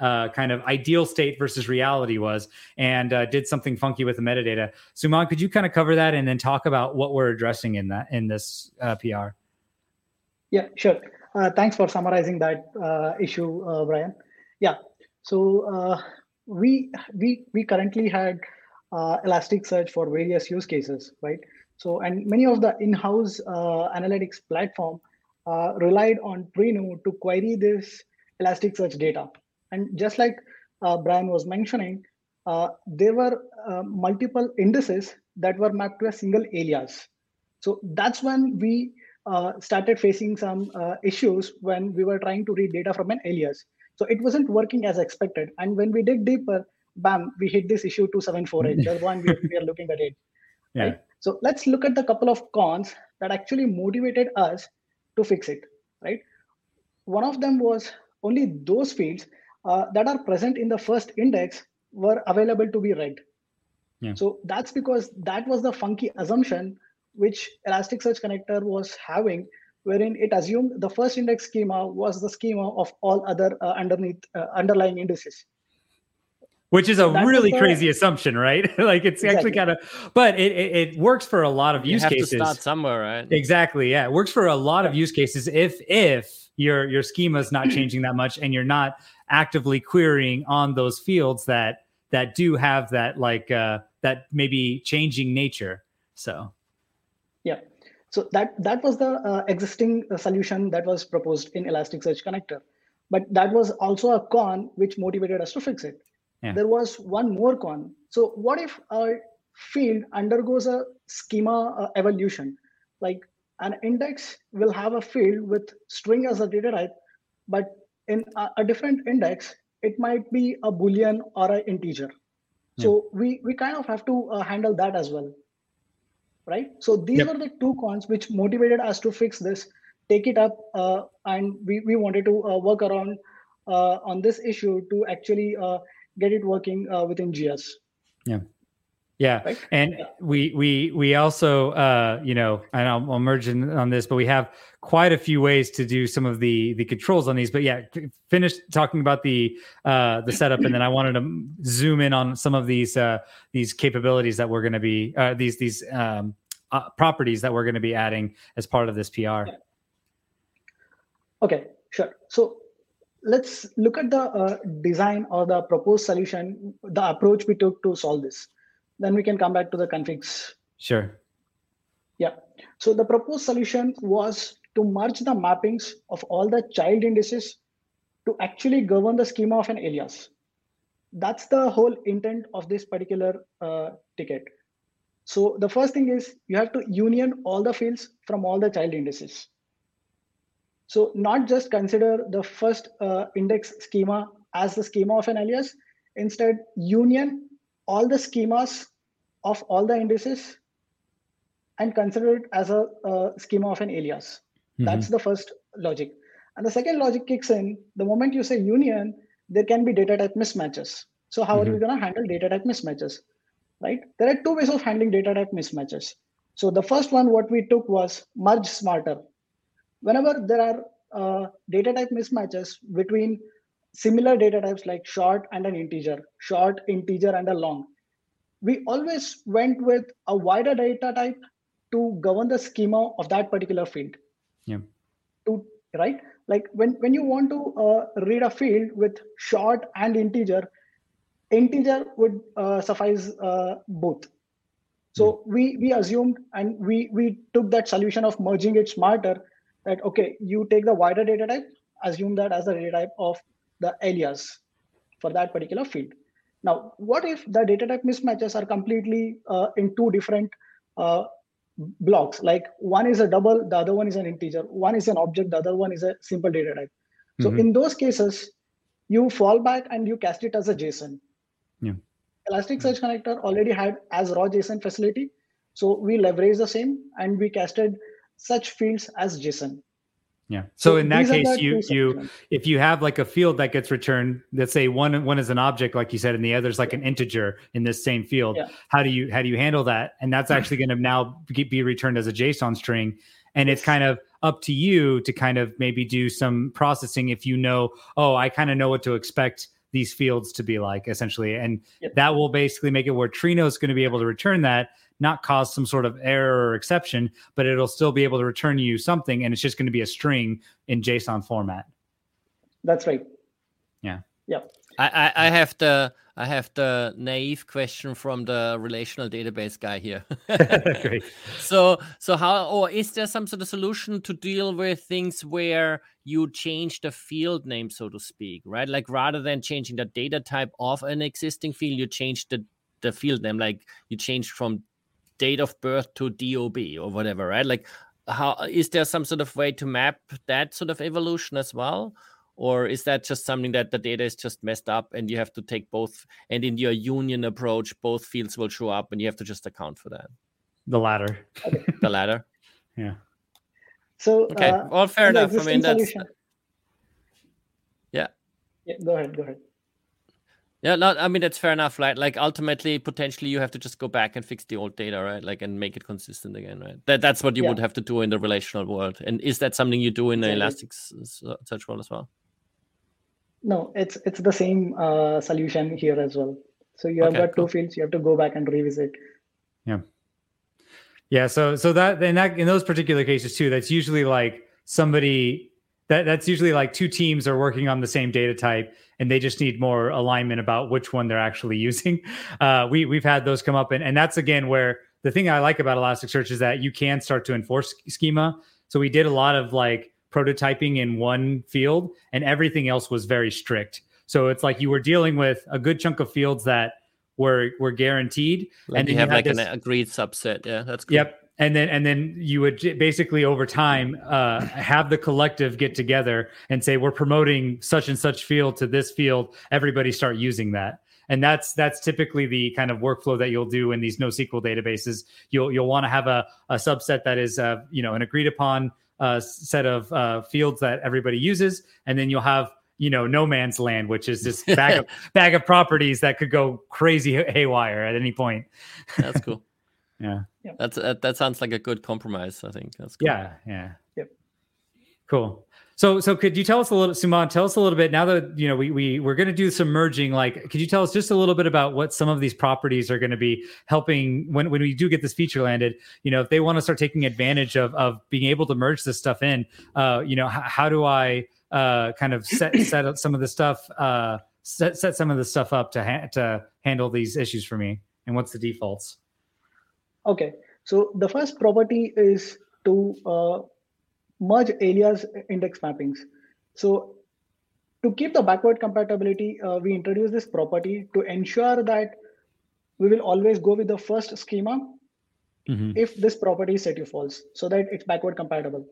Uh, kind of ideal state versus reality was, and uh, did something funky with the metadata. Suman, could you kind of cover that and then talk about what we're addressing in that in this uh, P R? Yeah, sure. Uh, thanks for summarizing that uh, issue, uh, Brian. Yeah. So uh, we we we currently had uh, Elasticsearch for various use cases, right? So and many of the in-house uh, analytics platform uh, relied on Trino to query this Elasticsearch data. And just like uh, Brian was mentioning, uh, there were uh, multiple indices that were mapped to a single alias. So that's when we uh, started facing some uh, issues when we were trying to read data from an alias. So it wasn't working as expected. And when we dig deeper, bam, we hit this issue two seven four eight. That's one we, we are looking at it. Yeah. Right? So let's look at the couple of cons that actually motivated us to fix it, right? One of them was only those fields uh, that are present in the first index were available to be read. Yeah. So that's because that was the funky assumption which Elasticsearch connector was having, wherein it assumed the first index schema was the schema of all other uh, underneath uh, underlying indices. Which is a That's really the, crazy assumption, right? like it's exactly. actually kind of, but it, it it works for a lot of you use have cases. To start somewhere, right? Exactly, yeah. It works for a lot yeah. of use cases if if your your schema is not changing that much and you're not actively querying on those fields that that do have that like uh, that maybe changing nature. So yeah, so that that was the uh, existing solution that was proposed in Elasticsearch Connector, but that was also a con which motivated us to fix it. Yeah. There was one more con. So what if a field undergoes a schema uh, evolution? Like an index will have a field with string as a data type, but in a, a different index, it might be a Boolean or an integer. Yeah. So we, we kind of have to uh, handle that as well, right? So these yep. are the two cons which motivated us to fix this, take it up, uh, and we, we wanted to uh, work around uh, on this issue to actually uh, get it working uh, within G S. Yeah. Yeah. Right? And yeah. we, we, we also, uh, you know, and I'll, I'll merge in on this, but we have quite a few ways to do some of the, the controls on these, but yeah, finish talking about the, uh, the setup. And then I wanted to zoom in on some of these, uh, these capabilities that we're going to be, uh, these, these um, uh, properties that we're going to be adding as part of this P R. Yeah. Okay, sure. So, let's look at the uh, design or the proposed solution, the approach we took to solve this. Then we can come back to the configs. Sure. Yeah. So the proposed solution was to merge the mappings of all the child indices to actually govern the schema of an alias. That's the whole intent of this particular uh, ticket. So the first thing is you have to union all the fields from all the child indices. So not just consider the first uh, index schema as the schema of an alias, instead union all the schemas of all the indices and consider it as a uh, schema of an alias. Mm-hmm. That's the first logic. And the second logic kicks in, the moment you say union, there can be data type mismatches. So how mm-hmm. are you gonna handle data type mismatches, right? There are two ways of handling data type mismatches. So the first one, what we took was merge smarter. Whenever there are uh, data type mismatches between similar data types like short and an integer, short, integer, and a long, we always went with a wider data type to govern the schema of that particular field. Yeah. To right, like when, when you want to uh, read a field with short and integer, integer would uh, suffice uh, both. So yeah. we we assumed and we we took that solution of merging it smarter. That, okay, you take the wider data type, assume that as the data type of the alias for that particular field. Now, what if the data type mismatches are completely uh, in two different uh, blocks? Like one is a double, the other one is an integer. One is an object, the other one is a simple data type. So mm-hmm. in those cases, you fall back and you cast it as a JSON. Yeah. Elasticsearch mm-hmm. Connector already had as raw JSON facility. So we leveraged the same and we casted such fields as JSON. Yeah. So, so in that case, you you if you have like a field that gets returned, let's say one one is an object, like you said, and the other is like an integer in this same field. Yeah. How do you how do you handle that? And that's actually going to now be returned as a JSON string. And it's kind of up to you to kind of maybe do some processing if you know, oh, I kind of know what to expect these fields to be like, essentially. And yep. that will basically make it where Trino is going to be able to return that, not cause some sort of error or exception, but it'll still be able to return you something. And it's just going to be a string in JSON format. That's right. Yeah. Yeah. I, I, I have the, I have the naive question from the relational database guy here. Great. So, so how, or is there some sort of solution to deal with things where you change the field name, so to speak, right? Like rather than changing the data type of an existing field, you change the, the field name, like you changed from date of birth to D O B or whatever, right? Like, how is there some sort of way to map that sort of evolution as well? Or is that just something that the data is just messed up and you have to take both, and in your union approach, both fields will show up and you have to just account for that? The latter. Okay. The latter? Yeah. So, okay. Uh, well, fair enough. I mean, that's... Solution. Yeah. Yeah. Go ahead. Go ahead. Yeah, no, I mean, that's fair enough, right? Like, ultimately, potentially, you have to just go back and fix the old data, right? Like, and make it consistent again, right? That That's what you yeah. would have to do in the relational world. And is that something you do in the Elasticsearch world as well? No, it's it's the same uh, solution here as well. So you have okay, got cool. two fields. You have to go back and revisit. Yeah. Yeah, so so that in, that, in those particular cases, too, that's usually like somebody... That that's usually like two teams are working on the same data type and they just need more alignment about which one they're actually using. Uh, we, we've had those come up. And, and that's, again, where the thing I like about Elasticsearch is that you can start to enforce schema. So we did a lot of like prototyping in one field and everything else was very strict. So it's like you were dealing with a good chunk of fields that were were guaranteed. Like and you have you like this, an agreed subset. Yeah, that's good. Cool. Yep. And then and then you would basically over time uh, have the collective get together and say, we're promoting such and such field to this field. Everybody start using that. And that's that's typically the kind of workflow that you'll do in these NoSQL databases. You'll you'll want to have a, a subset that is, uh, you know, an agreed upon uh, set of uh, fields that everybody uses. And then you'll have, you know, no man's land, which is this bag of, bag of properties that could go crazy haywire at any point. That's cool. Yeah, yep. That's uh, that sounds like a good compromise. I think that's cool. Yeah, yeah, yep. Cool. So, so could you tell us a little, Suman? Tell us a little bit now that you know we we we're going to do some merging. Like, could you tell us just a little bit about what some of these properties are going to be helping when when we do get this feature landed? You know, if they want to start taking advantage of of being able to merge this stuff in, uh, you know, h- how do I uh kind of set set up some of the stuff uh set set some of the stuff up to ha- to handle these issues for me? And what's the defaults? Okay, so the first property is to uh, merge alias index mappings. So to keep the backward compatibility, uh, we introduce this property to ensure that we will always go with the first schema mm-hmm. if this property is set to false, so that it's backward compatible.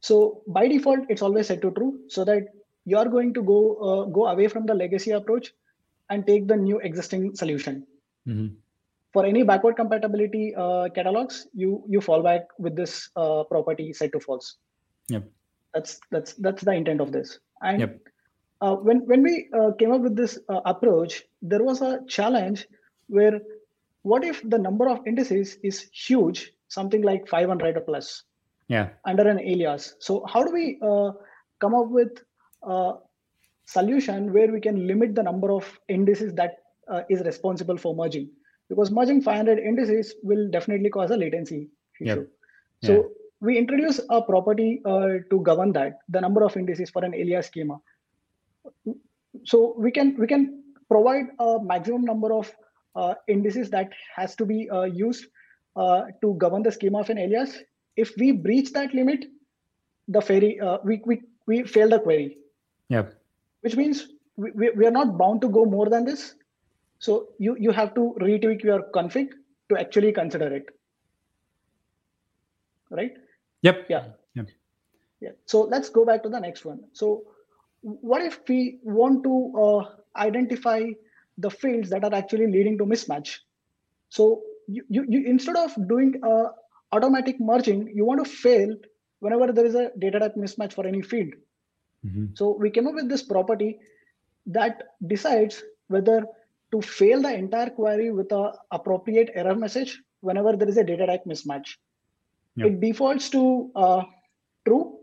So by default, it's always set to true, so that you're going to go uh, go away from the legacy approach and take the new existing solution. Mm-hmm. For any backward compatibility uh, catalogs, you you fall back with this uh, property set to false. Yep. That's that's that's the intent of this. And yep. uh, when when we uh, came up with this uh, approach, there was a challenge where, what if the number of indices is huge, something like five hundred or plus, yeah, under an alias? So how do we uh, come up with a solution where we can limit the number of indices that uh, is responsible for merging? Because merging five hundred indices will definitely cause a latency issue. Yep. Yeah. So we introduce a property uh, to govern that, the number of indices for an alias schema. So we can we can provide a maximum number of uh, indices that has to be uh, used uh, to govern the schema of an alias. If we breach that limit, the ferry uh, we we we fail the query. Yep. Which means we, we, we are not bound to go more than this. So you, you have to retweak your config to actually consider it, right? Yep. Yeah. Yep. Yeah. So let's go back to the next one. So what if we want to uh, identify the fields that are actually leading to mismatch? So you, you, you instead of doing uh, automatic merging, you want to fail whenever there is a data type mismatch for any field. Mm-hmm. So we came up with this property that decides whether to fail the entire query with an appropriate error message whenever there is a data type mismatch. Yep. It defaults to uh, true.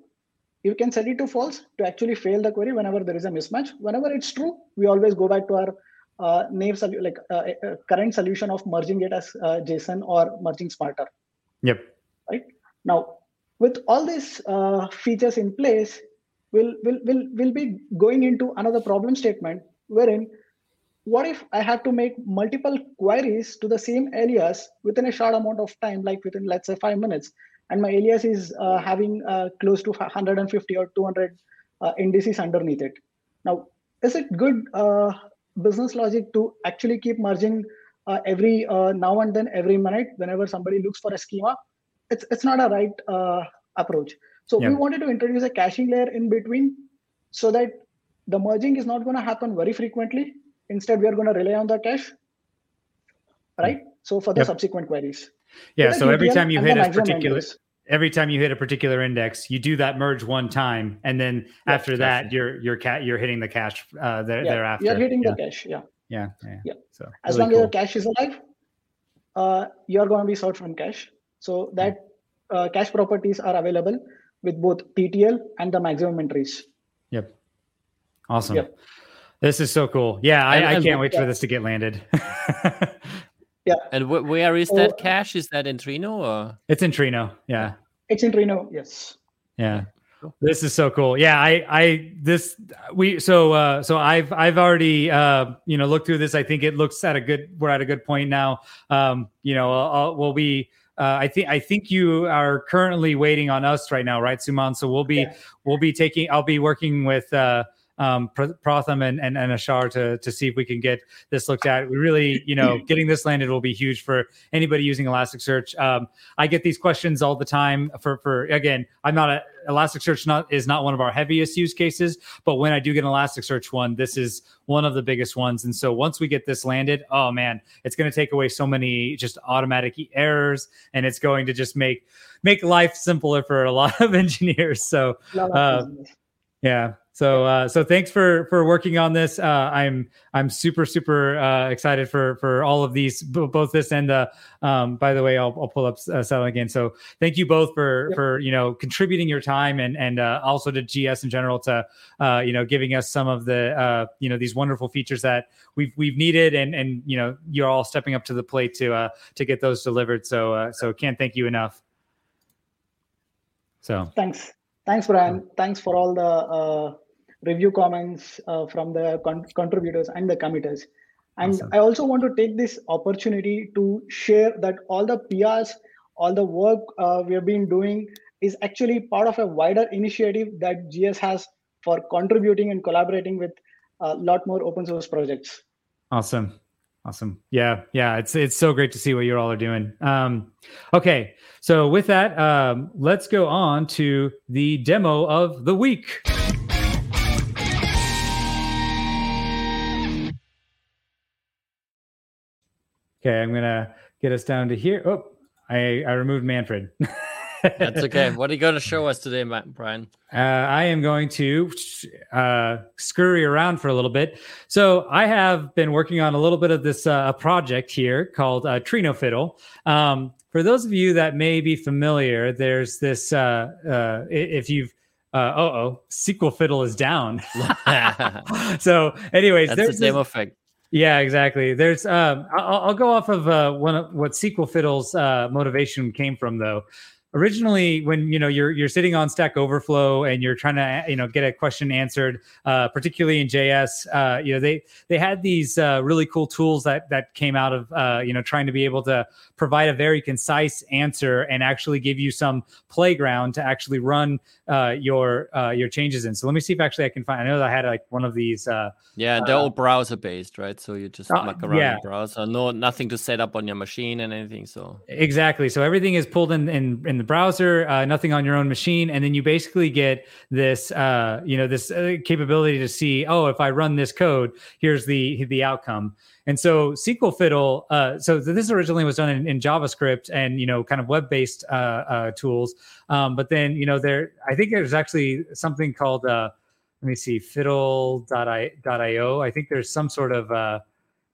You can set it to false to actually fail the query whenever there is a mismatch. Whenever it's true, we always go back to our uh, name, like uh, uh, current solution of merging it as uh, JSON or merging smarter. Yep. Right. Now, with all these uh, features in place, we'll we'll will will be going into another problem statement wherein, what if I have to make multiple queries to the same alias within a short amount of time, like within, let's say, five minutes, and my alias is uh, having uh, close to one hundred fifty or two hundred uh, indices underneath it? Now, is it good uh, business logic to actually keep merging uh, every uh, now and then, every minute, whenever somebody looks for a schema? It's it's not a right uh, approach. So yeah. we wanted to introduce a caching layer in between, so that the merging is not going to happen very frequently. Instead, we are going to rely on the cache, right? So for the yep. subsequent queries. Yeah. So, so every time you hit a particular, index. every time you hit a particular index, you do that merge one time, and then yep. after that, you're you're cat you're hitting the cache uh, there, yeah. thereafter. You're hitting yeah. the cache. Yeah. Yeah. Yeah. yeah. So as really long cool. as your cache is alive, uh, you're going to be sought from cache. So that uh, cache properties are available with both T T L and the maximum entries. Yep. Awesome. Yep. This is so cool. Yeah, I, and, I can't and, wait yeah. for this to get landed. yeah. And w- where is so, that cache? Is that in Trino? Or? It's in Trino. Yeah. It's in Trino. Yes. Yeah. This is so cool. Yeah, I, I, this, we, so, uh, so I've, I've already, uh, you know, looked through this. I think it looks at a good, we're at a good point now. Um, you know, I'll, we'll be, uh, I think, I think you are currently waiting on us right now, right, Suman? So we'll be, yeah. we'll be taking, I'll be working with, uh, um, Pratham and, and, and Ashar to, to see if we can get this looked at. We really, you know, getting this landed will be huge for anybody using Elasticsearch. Um, I get these questions all the time for, for, again, I'm not a, Elasticsearch not, is not one of our heaviest use cases, but when I do get an Elasticsearch one, this is one of the biggest ones. And so once we get this landed, oh man, it's going to take away so many just automatic errors, and it's going to just make, make life simpler for a lot of engineers. So, uh, yeah. So, uh, so thanks for, for working on this. Uh, I'm, I'm super, super, uh, excited for, for all of these, b- both this and, the. um, by the way, I'll, I'll pull up uh, Sela again. So thank you both for, yep. for, you know, contributing your time and, and, uh, also to G S in general to, uh, you know, giving us some of the, uh, you know, these wonderful features that we've, we've needed, and, and, you know, you're all stepping up to the plate to, uh, to get those delivered. So, uh, so can't thank you enough. So thanks. Thanks, Brian. Thanks for all the, uh, review comments uh, from the con- contributors and the committers. And awesome. I also want to take this opportunity to share that all the P Rs, all the work uh, we have been doing is actually part of a wider initiative that G S has for contributing and collaborating with a lot more open source projects. Awesome. Awesome. Yeah. Yeah. It's, it's so great to see what you all are doing. Um, okay. So with that, um, let's go on to the demo of the week. Okay, I'm gonna get us down to here. Oh, I, I removed Manfred. That's okay. What are you going to show us today, Brian? Uh, I am going to uh, scurry around for a little bit. So I have been working on a little bit of this uh, project here called uh, Trino Fiddle. Um, for those of you that may be familiar, there's this. Uh, uh, if you've Uh oh, S Q L Fiddle is down. So, anyways, that's there's the demo thing. Yeah, exactly. There's, um, I'll, I'll go off of uh, one of what S Q L Fiddle's uh, motivation came from, though. Originally, when you know you're you're sitting on Stack Overflow and you're trying to you know get a question answered, uh, particularly in J S, uh, you know they they had these uh, really cool tools that that came out of uh, you know trying to be able to provide a very concise answer and actually give you some playground to actually run uh, your uh, your changes in. So let me see if actually I can find. I know that I had like one of these. Uh, yeah, they're uh, all browser based, right? So you just muck uh, around yeah. in the browser, no nothing to set up on your machine and anything. So exactly. So everything is pulled in in, in the browser, uh, nothing on your own machine, and then you basically get this uh you know this uh, capability to see, oh, if I run this code, here's the the outcome. And so S Q L Fiddle, uh, so this originally was done in, in JavaScript and, you know, kind of web-based uh, uh tools, um but then, you know, there I think there's actually something called uh let me see fiddle dot io. I think there's some sort of uh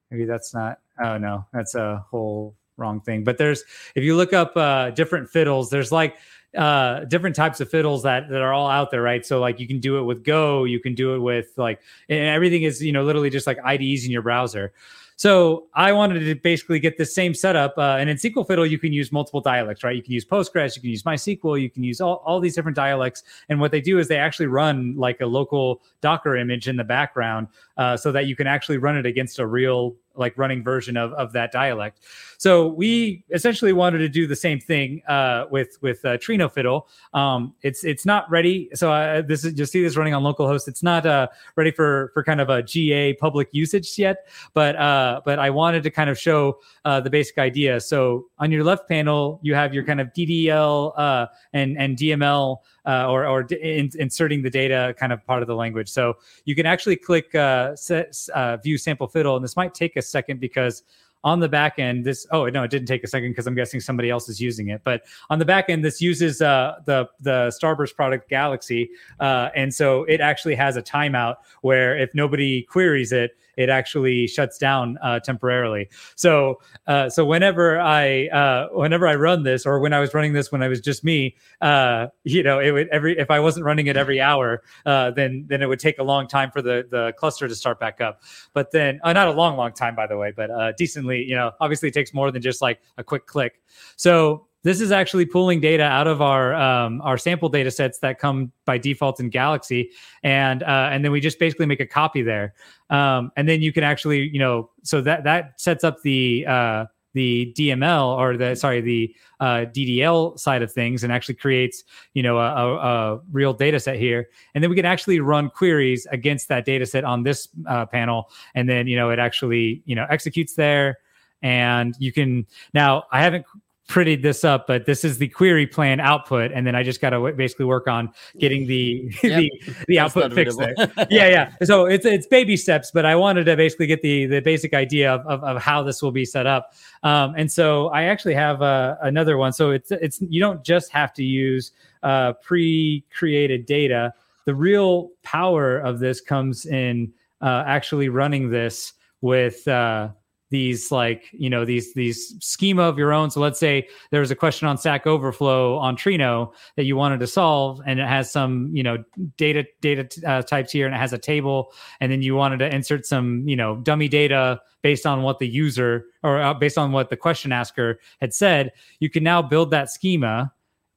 maybe that's not oh no that's a whole wrong thing. But there's, if you look up uh, different fiddles, there's like uh, different types of fiddles that, that are all out there, right? So like you can do it with Go, you can do it with like, and everything is, you know, literally just like I D Es in your browser. So I wanted to basically get the same setup. Uh, and in S Q L Fiddle, you can use multiple dialects, right? You can use Postgres, you can use MySQL, you can use all, all these different dialects. And what they do is they actually run like a local Docker image in the background uh, so that you can actually run it against a real like running version of, of that dialect. So we essentially wanted to do the same thing uh, with with uh, Trino Fiddle. Um, it's it's not ready. So uh, this is, you'll see this running on localhost. It's not uh, ready for for kind of a G A public usage yet. But uh, but I wanted to kind of show uh, the basic idea. So on your left panel, you have your kind of D D L uh, and and D M L uh, or or in, inserting the data kind of part of the language. So you can actually click uh, set, uh, view sample fiddle, and this might take a second because on the back end, this, oh, no, it didn't take a second because I'm guessing somebody else is using it. But on the back end, this uses uh, the, the Starburst product Galaxy. Uh, and so it actually has a timeout where if nobody queries it, it actually shuts down uh, temporarily. So uh, so whenever I uh, whenever I run this, or when I was running this when I was just me, uh, you know, it would every if I wasn't running it every hour, uh, then then it would take a long time for the, the cluster to start back up. But then uh, not a long, long time, by the way, but uh, decently, you know, obviously it takes more than just like a quick click. So this is actually pulling data out of our um, our sample data sets that come by default in Galaxy, and uh, and then we just basically make a copy there, um, and then you can actually, you know, so that that sets up the uh, the D M L or the sorry the uh, D D L side of things, and actually creates, you know, a, a, a real data set here, and then we can actually run queries against that data set on this uh, panel, and then, you know, it actually, you know, executes there, and you can now I haven't. Prettied this up, but this is the query plan output, and then I just got to w- basically work on getting the yep. the, the output fixed there. yeah, yeah. So it's it's baby steps, but I wanted to basically get the the basic idea of of, of how this will be set up. Um, and so I actually have uh, another one. So it's it's you don't just have to use uh, pre-created data. The real power of this comes in uh, actually running this with. Uh, These like, you know, these these schema of your own. So let's say there was a question on Stack Overflow on Trino that you wanted to solve, and it has some, you know, data data uh, types here, and it has a table, and then you wanted to insert some, you know, dummy data based on what the user or based on what the question asker had said. You can now build that schema.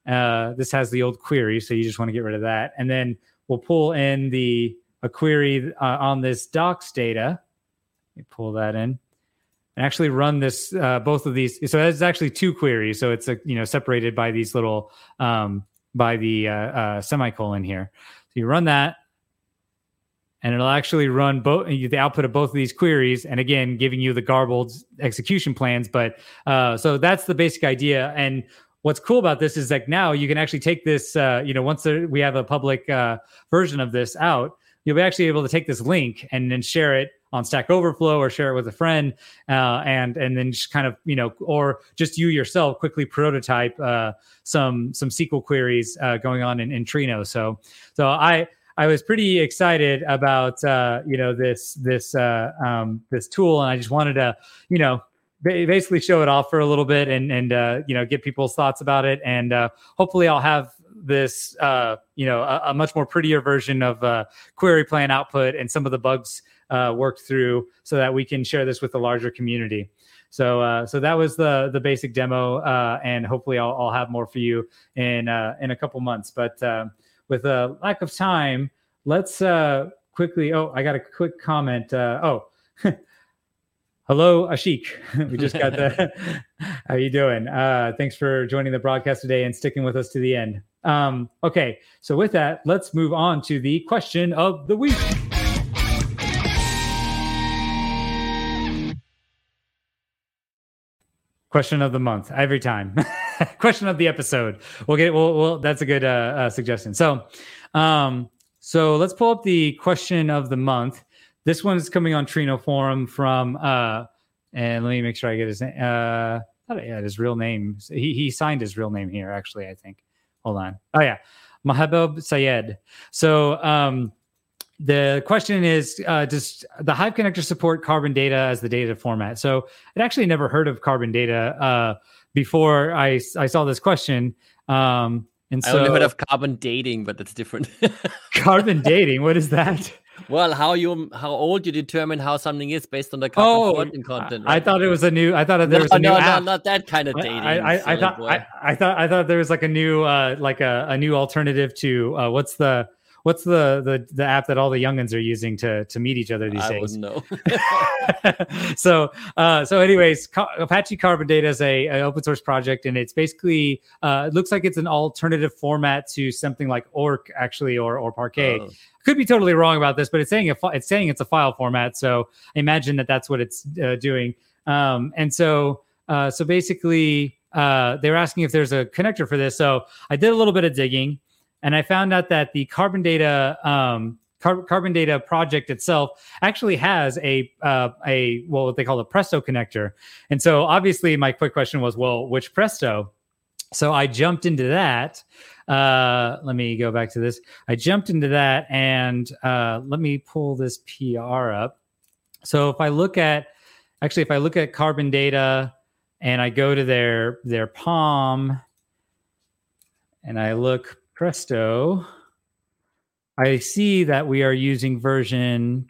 Uh, this has the old query, so you just want to get rid of that, and then we'll pull in the a query uh, on this docs data. Let me pull that in. And actually run this, uh, both of these. So that's actually two queries. So it's a, you know, separated by these little, um, by the uh, uh, semicolon here. So you run that, and it'll actually run both the output of both of these queries. And again, giving you the garbled execution plans. But uh, so that's the basic idea. And what's cool about this is like now you can actually take this. Uh, you know, once there, we have a public uh, version of this out, you'll be actually able to take this link and then share it on Stack Overflow or share it with a friend, uh, and and then just kind of, you know, or just you yourself quickly prototype uh, some some S Q L queries uh, going on in, in Trino. So so I I was pretty excited about uh, you know this this uh, um, this tool, and I just wanted to, you know, ba- basically show it off for a little bit and and uh, you know, get people's thoughts about it, and uh, hopefully I'll have this uh, you know a, a much more prettier version of uh, query plan output and some of the bugs. Uh, worked through so that we can share this with the larger community. So, uh, so that was the the basic demo, uh, and hopefully, I'll, I'll have more for you in uh, in a couple months. But uh, with a lack of time, let's uh, quickly. Oh, I got a quick comment. Uh, oh, hello, Ashik. We just got the. How you doing? Uh, thanks for joining the broadcast today and sticking with us to the end. Um, okay, so with that, let's move on to the question of the week. Question of the month every time. Question of the episode. We'll get it. Well, well, that's a good uh, uh, suggestion. So, um, so let's pull up the question of the month. This one is coming on Trino Forum from, uh, and let me make sure I get his name. Uh, I thought I had his real name. He he signed his real name here, actually. I think. Hold on. Oh yeah, Mahabub Sayed. So. Um, The question is, uh, does the Hive connector support Carbon data as the data format? So I'd actually never heard of Carbon data uh, before I, I saw this question. Um, and I so, only heard of Carbon dating, but that's different. Carbon dating? What is that? Well, how you how old you determine how something is based on the carbon oh, content. Right? I thought it was a new. I thought there no, was a no, new no, app. Not that kind of dating. I, I, I, I thought I, I thought I thought there was like a new uh, like a, a new alternative to uh, what's the what's the, the, the app that all the youngins are using to, to meet each other these I days? I wouldn't know. so, uh, so anyways, Ca- Apache Carbon Data is a, a open source project, and it's basically, uh, it looks like it's an alternative format to something like Orc actually, or, or Parquet. Oh. Could be totally wrong about this, but it's saying, a fi- it's saying it's a file format. So I imagine that that's what it's uh, doing. Um, and so, uh, so basically, Uh, they were asking if there's a connector for this. So I did a little bit of digging, and I found out that the Carbon Data um, Car- Carbon Data project itself actually has a uh, a well, what they call a Presto connector. And so obviously my quick question was, well, which Presto? So I jumped into that. Uh, let me go back to this. I jumped into that, and uh, let me pull this P R up. So if I look at actually, if I look at Carbon Data, and I go to their their P O M, and I look Presto, I see that we are using version,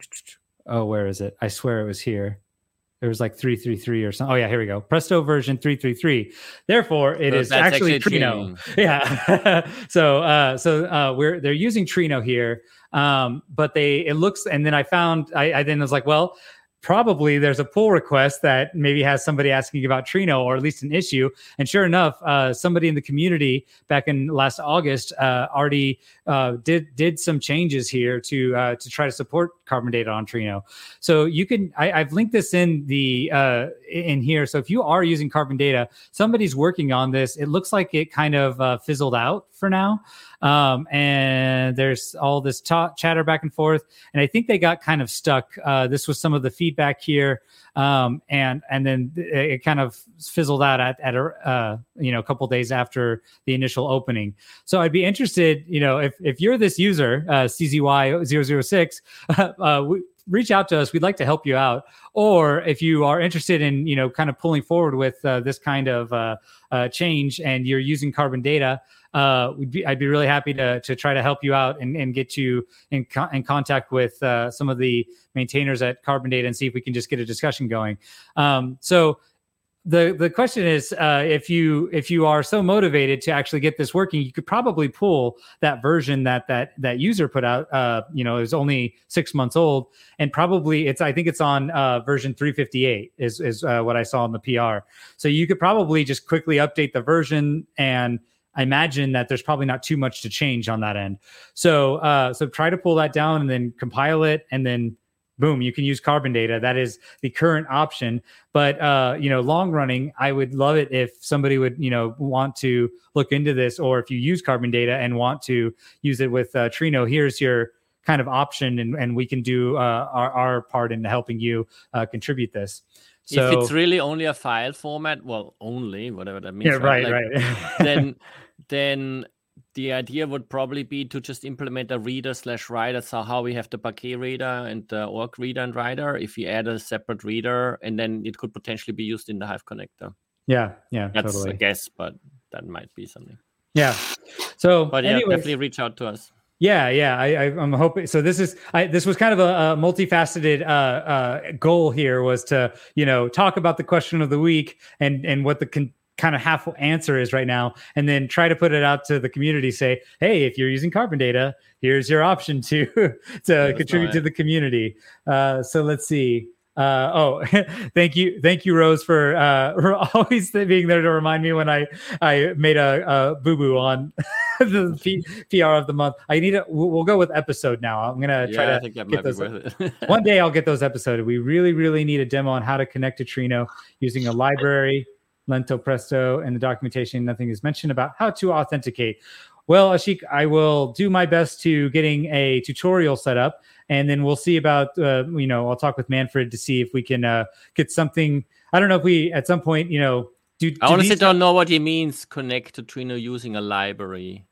oh, where is it? I swear it was here. There was like three three three or something. Oh yeah, here we go. Presto version three three three. Therefore, it so is actually Trino. Trino. Yeah. so uh, so uh, we're they're using Trino here, um, but they it looks. And then I found I, I then was like, well, probably there's a pull request that maybe has somebody asking about Trino, or at least an issue. And sure enough, uh, somebody in the community back in last August uh, already uh, did did some changes here to uh, to try to support Carbon Data on Trino. So you can I, I've linked this in the uh, in here. So if you are using Carbon Data, somebody's working on this. It looks like it kind of uh, fizzled out for now. Um, and there's all this ta- chatter back and forth, and I think they got kind of stuck. Uh, this was some of the feedback here. Um, and, and then it kind of fizzled out at, at, a, uh, you know, a couple of days after the initial opening. So I'd be interested, you know, if, if you're this user, uh, C Z Y zero zero six, uh, uh we, reach out to us. We'd like to help you out. Or if you are interested in, you know, kind of pulling forward with uh, this kind of uh, uh, change, and you're using Carbon Data, uh, we'd be, I'd be really happy to to try to help you out and, and get you in, co- in contact with uh, some of the maintainers at Carbon Data and see if we can just get a discussion going. Um, so the the question is, uh, if you if you are so motivated to actually get this working, you could probably pull that version that that that user put out. Uh, you know, it was only six months old, and probably it's I think it's on uh, version three fifty-eight is is uh, what I saw in the P R. So you could probably just quickly update the version, and I imagine that there's probably not too much to change on that end. So uh, so try to pull that down and then compile it, and then boom, you can use Carbon Data. That is the current option. But, uh, you know, long running, I would love it if somebody would, you know, want to look into this, or if you use Carbon Data and want to use it with uh, Trino, here's your kind of option. And, and we can do uh, our, our part in helping you uh, contribute this. So if it's really only a file format, well, only whatever that means. Yeah, right, right. Like, right. then, then. The idea would probably be to just implement a reader slash writer. So how we have the Parquet reader and the Orc reader and writer, if you add a separate reader, and then it could potentially be used in the Hive connector. Yeah, yeah, that's totally a guess, but that might be something. Yeah. So, but yeah, anyways, definitely reach out to us. Yeah, yeah, I, I, I'm hoping. So this is I, this was kind of a, a multifaceted uh, uh, goal here, was to, you know, talk about the question of the week and and what the con- kind of half answer is right now, and then try to put it out to the community, say, hey, if you're using Carbon Data, here's your option to to no, contribute to the community. Uh, so let's see. Uh, oh, thank you. Thank you, Rose, for, uh, for always being there to remind me when I, I made a, a boo-boo on the P- PR of the month. I need a, we'll go with episode now. I'm going to try yeah, to I think that get might those. Be worth it. One day I'll get those episoded. We really, really need a demo on how to connect to Trino using a library, Lento Presto, and the documentation. Nothing is mentioned about how to authenticate. Well, Ashik, I will do my best to getting a tutorial set up, and then we'll see about, uh, you know, I'll talk with Manfred to see if we can uh, get something. I don't know if we, at some point, you know, do, do I honestly don't know what he means, connect to Trino using a library.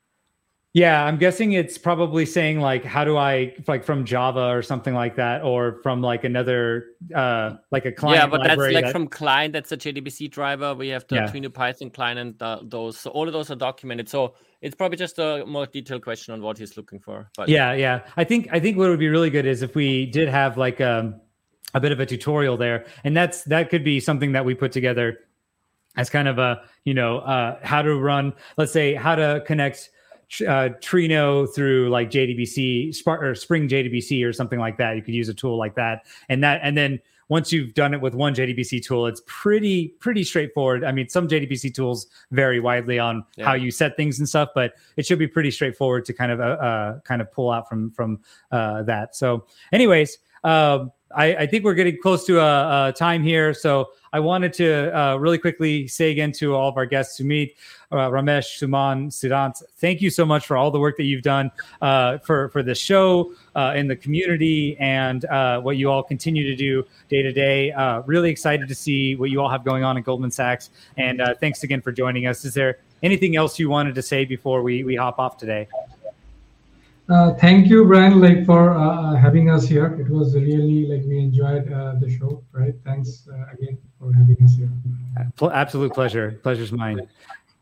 Yeah, I'm guessing it's probably saying, like, how do I, like, from Java or something like that, or from, like, another, uh, like a client. Yeah, but that's like that... from client, that's a J D B C driver. We have the yeah. Trino Python client, and uh, those. So all of those are documented. So it's probably just a more detailed question on what he's looking for. But yeah, yeah. I think I think what would be really good is if we did have, like, um, a bit of a tutorial there. And that's that could be something that we put together as kind of a, you know, uh, how to run, let's say, how to connect uh, Trino through like J D B C Spark or Spring J D B C or something like that. You could use a tool like that, and that, and then once you've done it with one J D B C tool, it's pretty pretty straightforward. I mean, some J D B C tools vary widely on yeah. how you set things and stuff, but it should be pretty straightforward to kind of uh, uh kind of pull out from from uh, that. So, anyways. Uh, I, I think we're getting close to a, a time here. So I wanted to uh, really quickly say again to all of our guests, Sumit, uh, Ramesh, Suman, Siddhant, thank you so much for all the work that you've done uh, for, for the show uh, in the community and uh, what you all continue to do day to day. Uh, really excited to see what you all have going on at Goldman Sachs. And uh, thanks again for joining us. Is there anything else you wanted to say before we, we hop off today? Uh, thank you, Brian, like for uh, having us here. It was really like we enjoyed uh, the show, right? Thanks uh, again for having us here. Absolute pleasure. Pleasure's mine.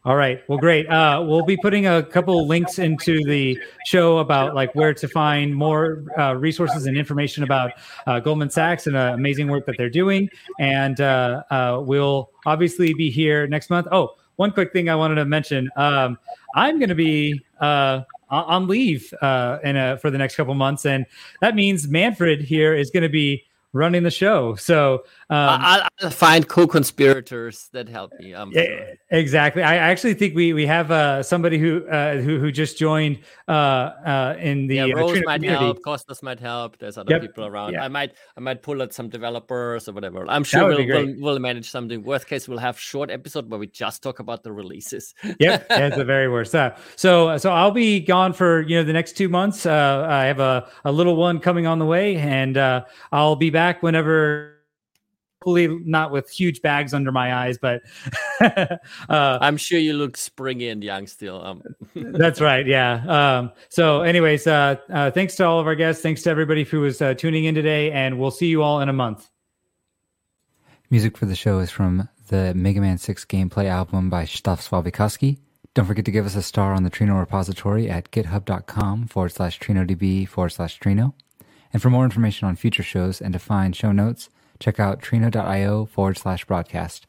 All right. Well, great. Uh, we'll be putting a couple links into the show about like where to find more uh, resources and information about uh, Goldman Sachs and uh, amazing work that they're doing. And uh, uh, we'll obviously be here next month. Oh, one quick thing I wanted to mention. Um, I'm going to be uh, on leave uh, in a, for the next couple months, and that means Manfred here is going to be running the show. So um, I'll, I'll find co-conspirators that help me. I'm yeah, sure. Exactly. I actually think we we have uh, somebody who, uh, who who just joined uh, uh, in the yeah, Rose uh, might community. Help. Costas might help. There's other yep. people around. Yeah. I might I might pull at some developers or whatever. I'm sure we'll, we'll we'll manage something. Worst case, we'll have short episode where we just talk about the releases. Yep, that's the very worst. Uh, so so I'll be gone for you know the next two months. Uh, I have a, a little one coming on the way, and uh, I'll be back. Back whenever, hopefully not with huge bags under my eyes, but uh, I'm sure you look springy and young still. Um. That's right, yeah. Um, so, anyways, uh, uh, thanks to all of our guests. Thanks to everybody who was uh, tuning in today, and we'll see you all in a month. Music for the show is from the Mega Man six gameplay album by Stav Sławikowski. Don't forget to give us a star on the Trino repository at github.com forward slash trinodb forward slash trino. And for more information on future shows and to find show notes, check out trino.io forward slash broadcast.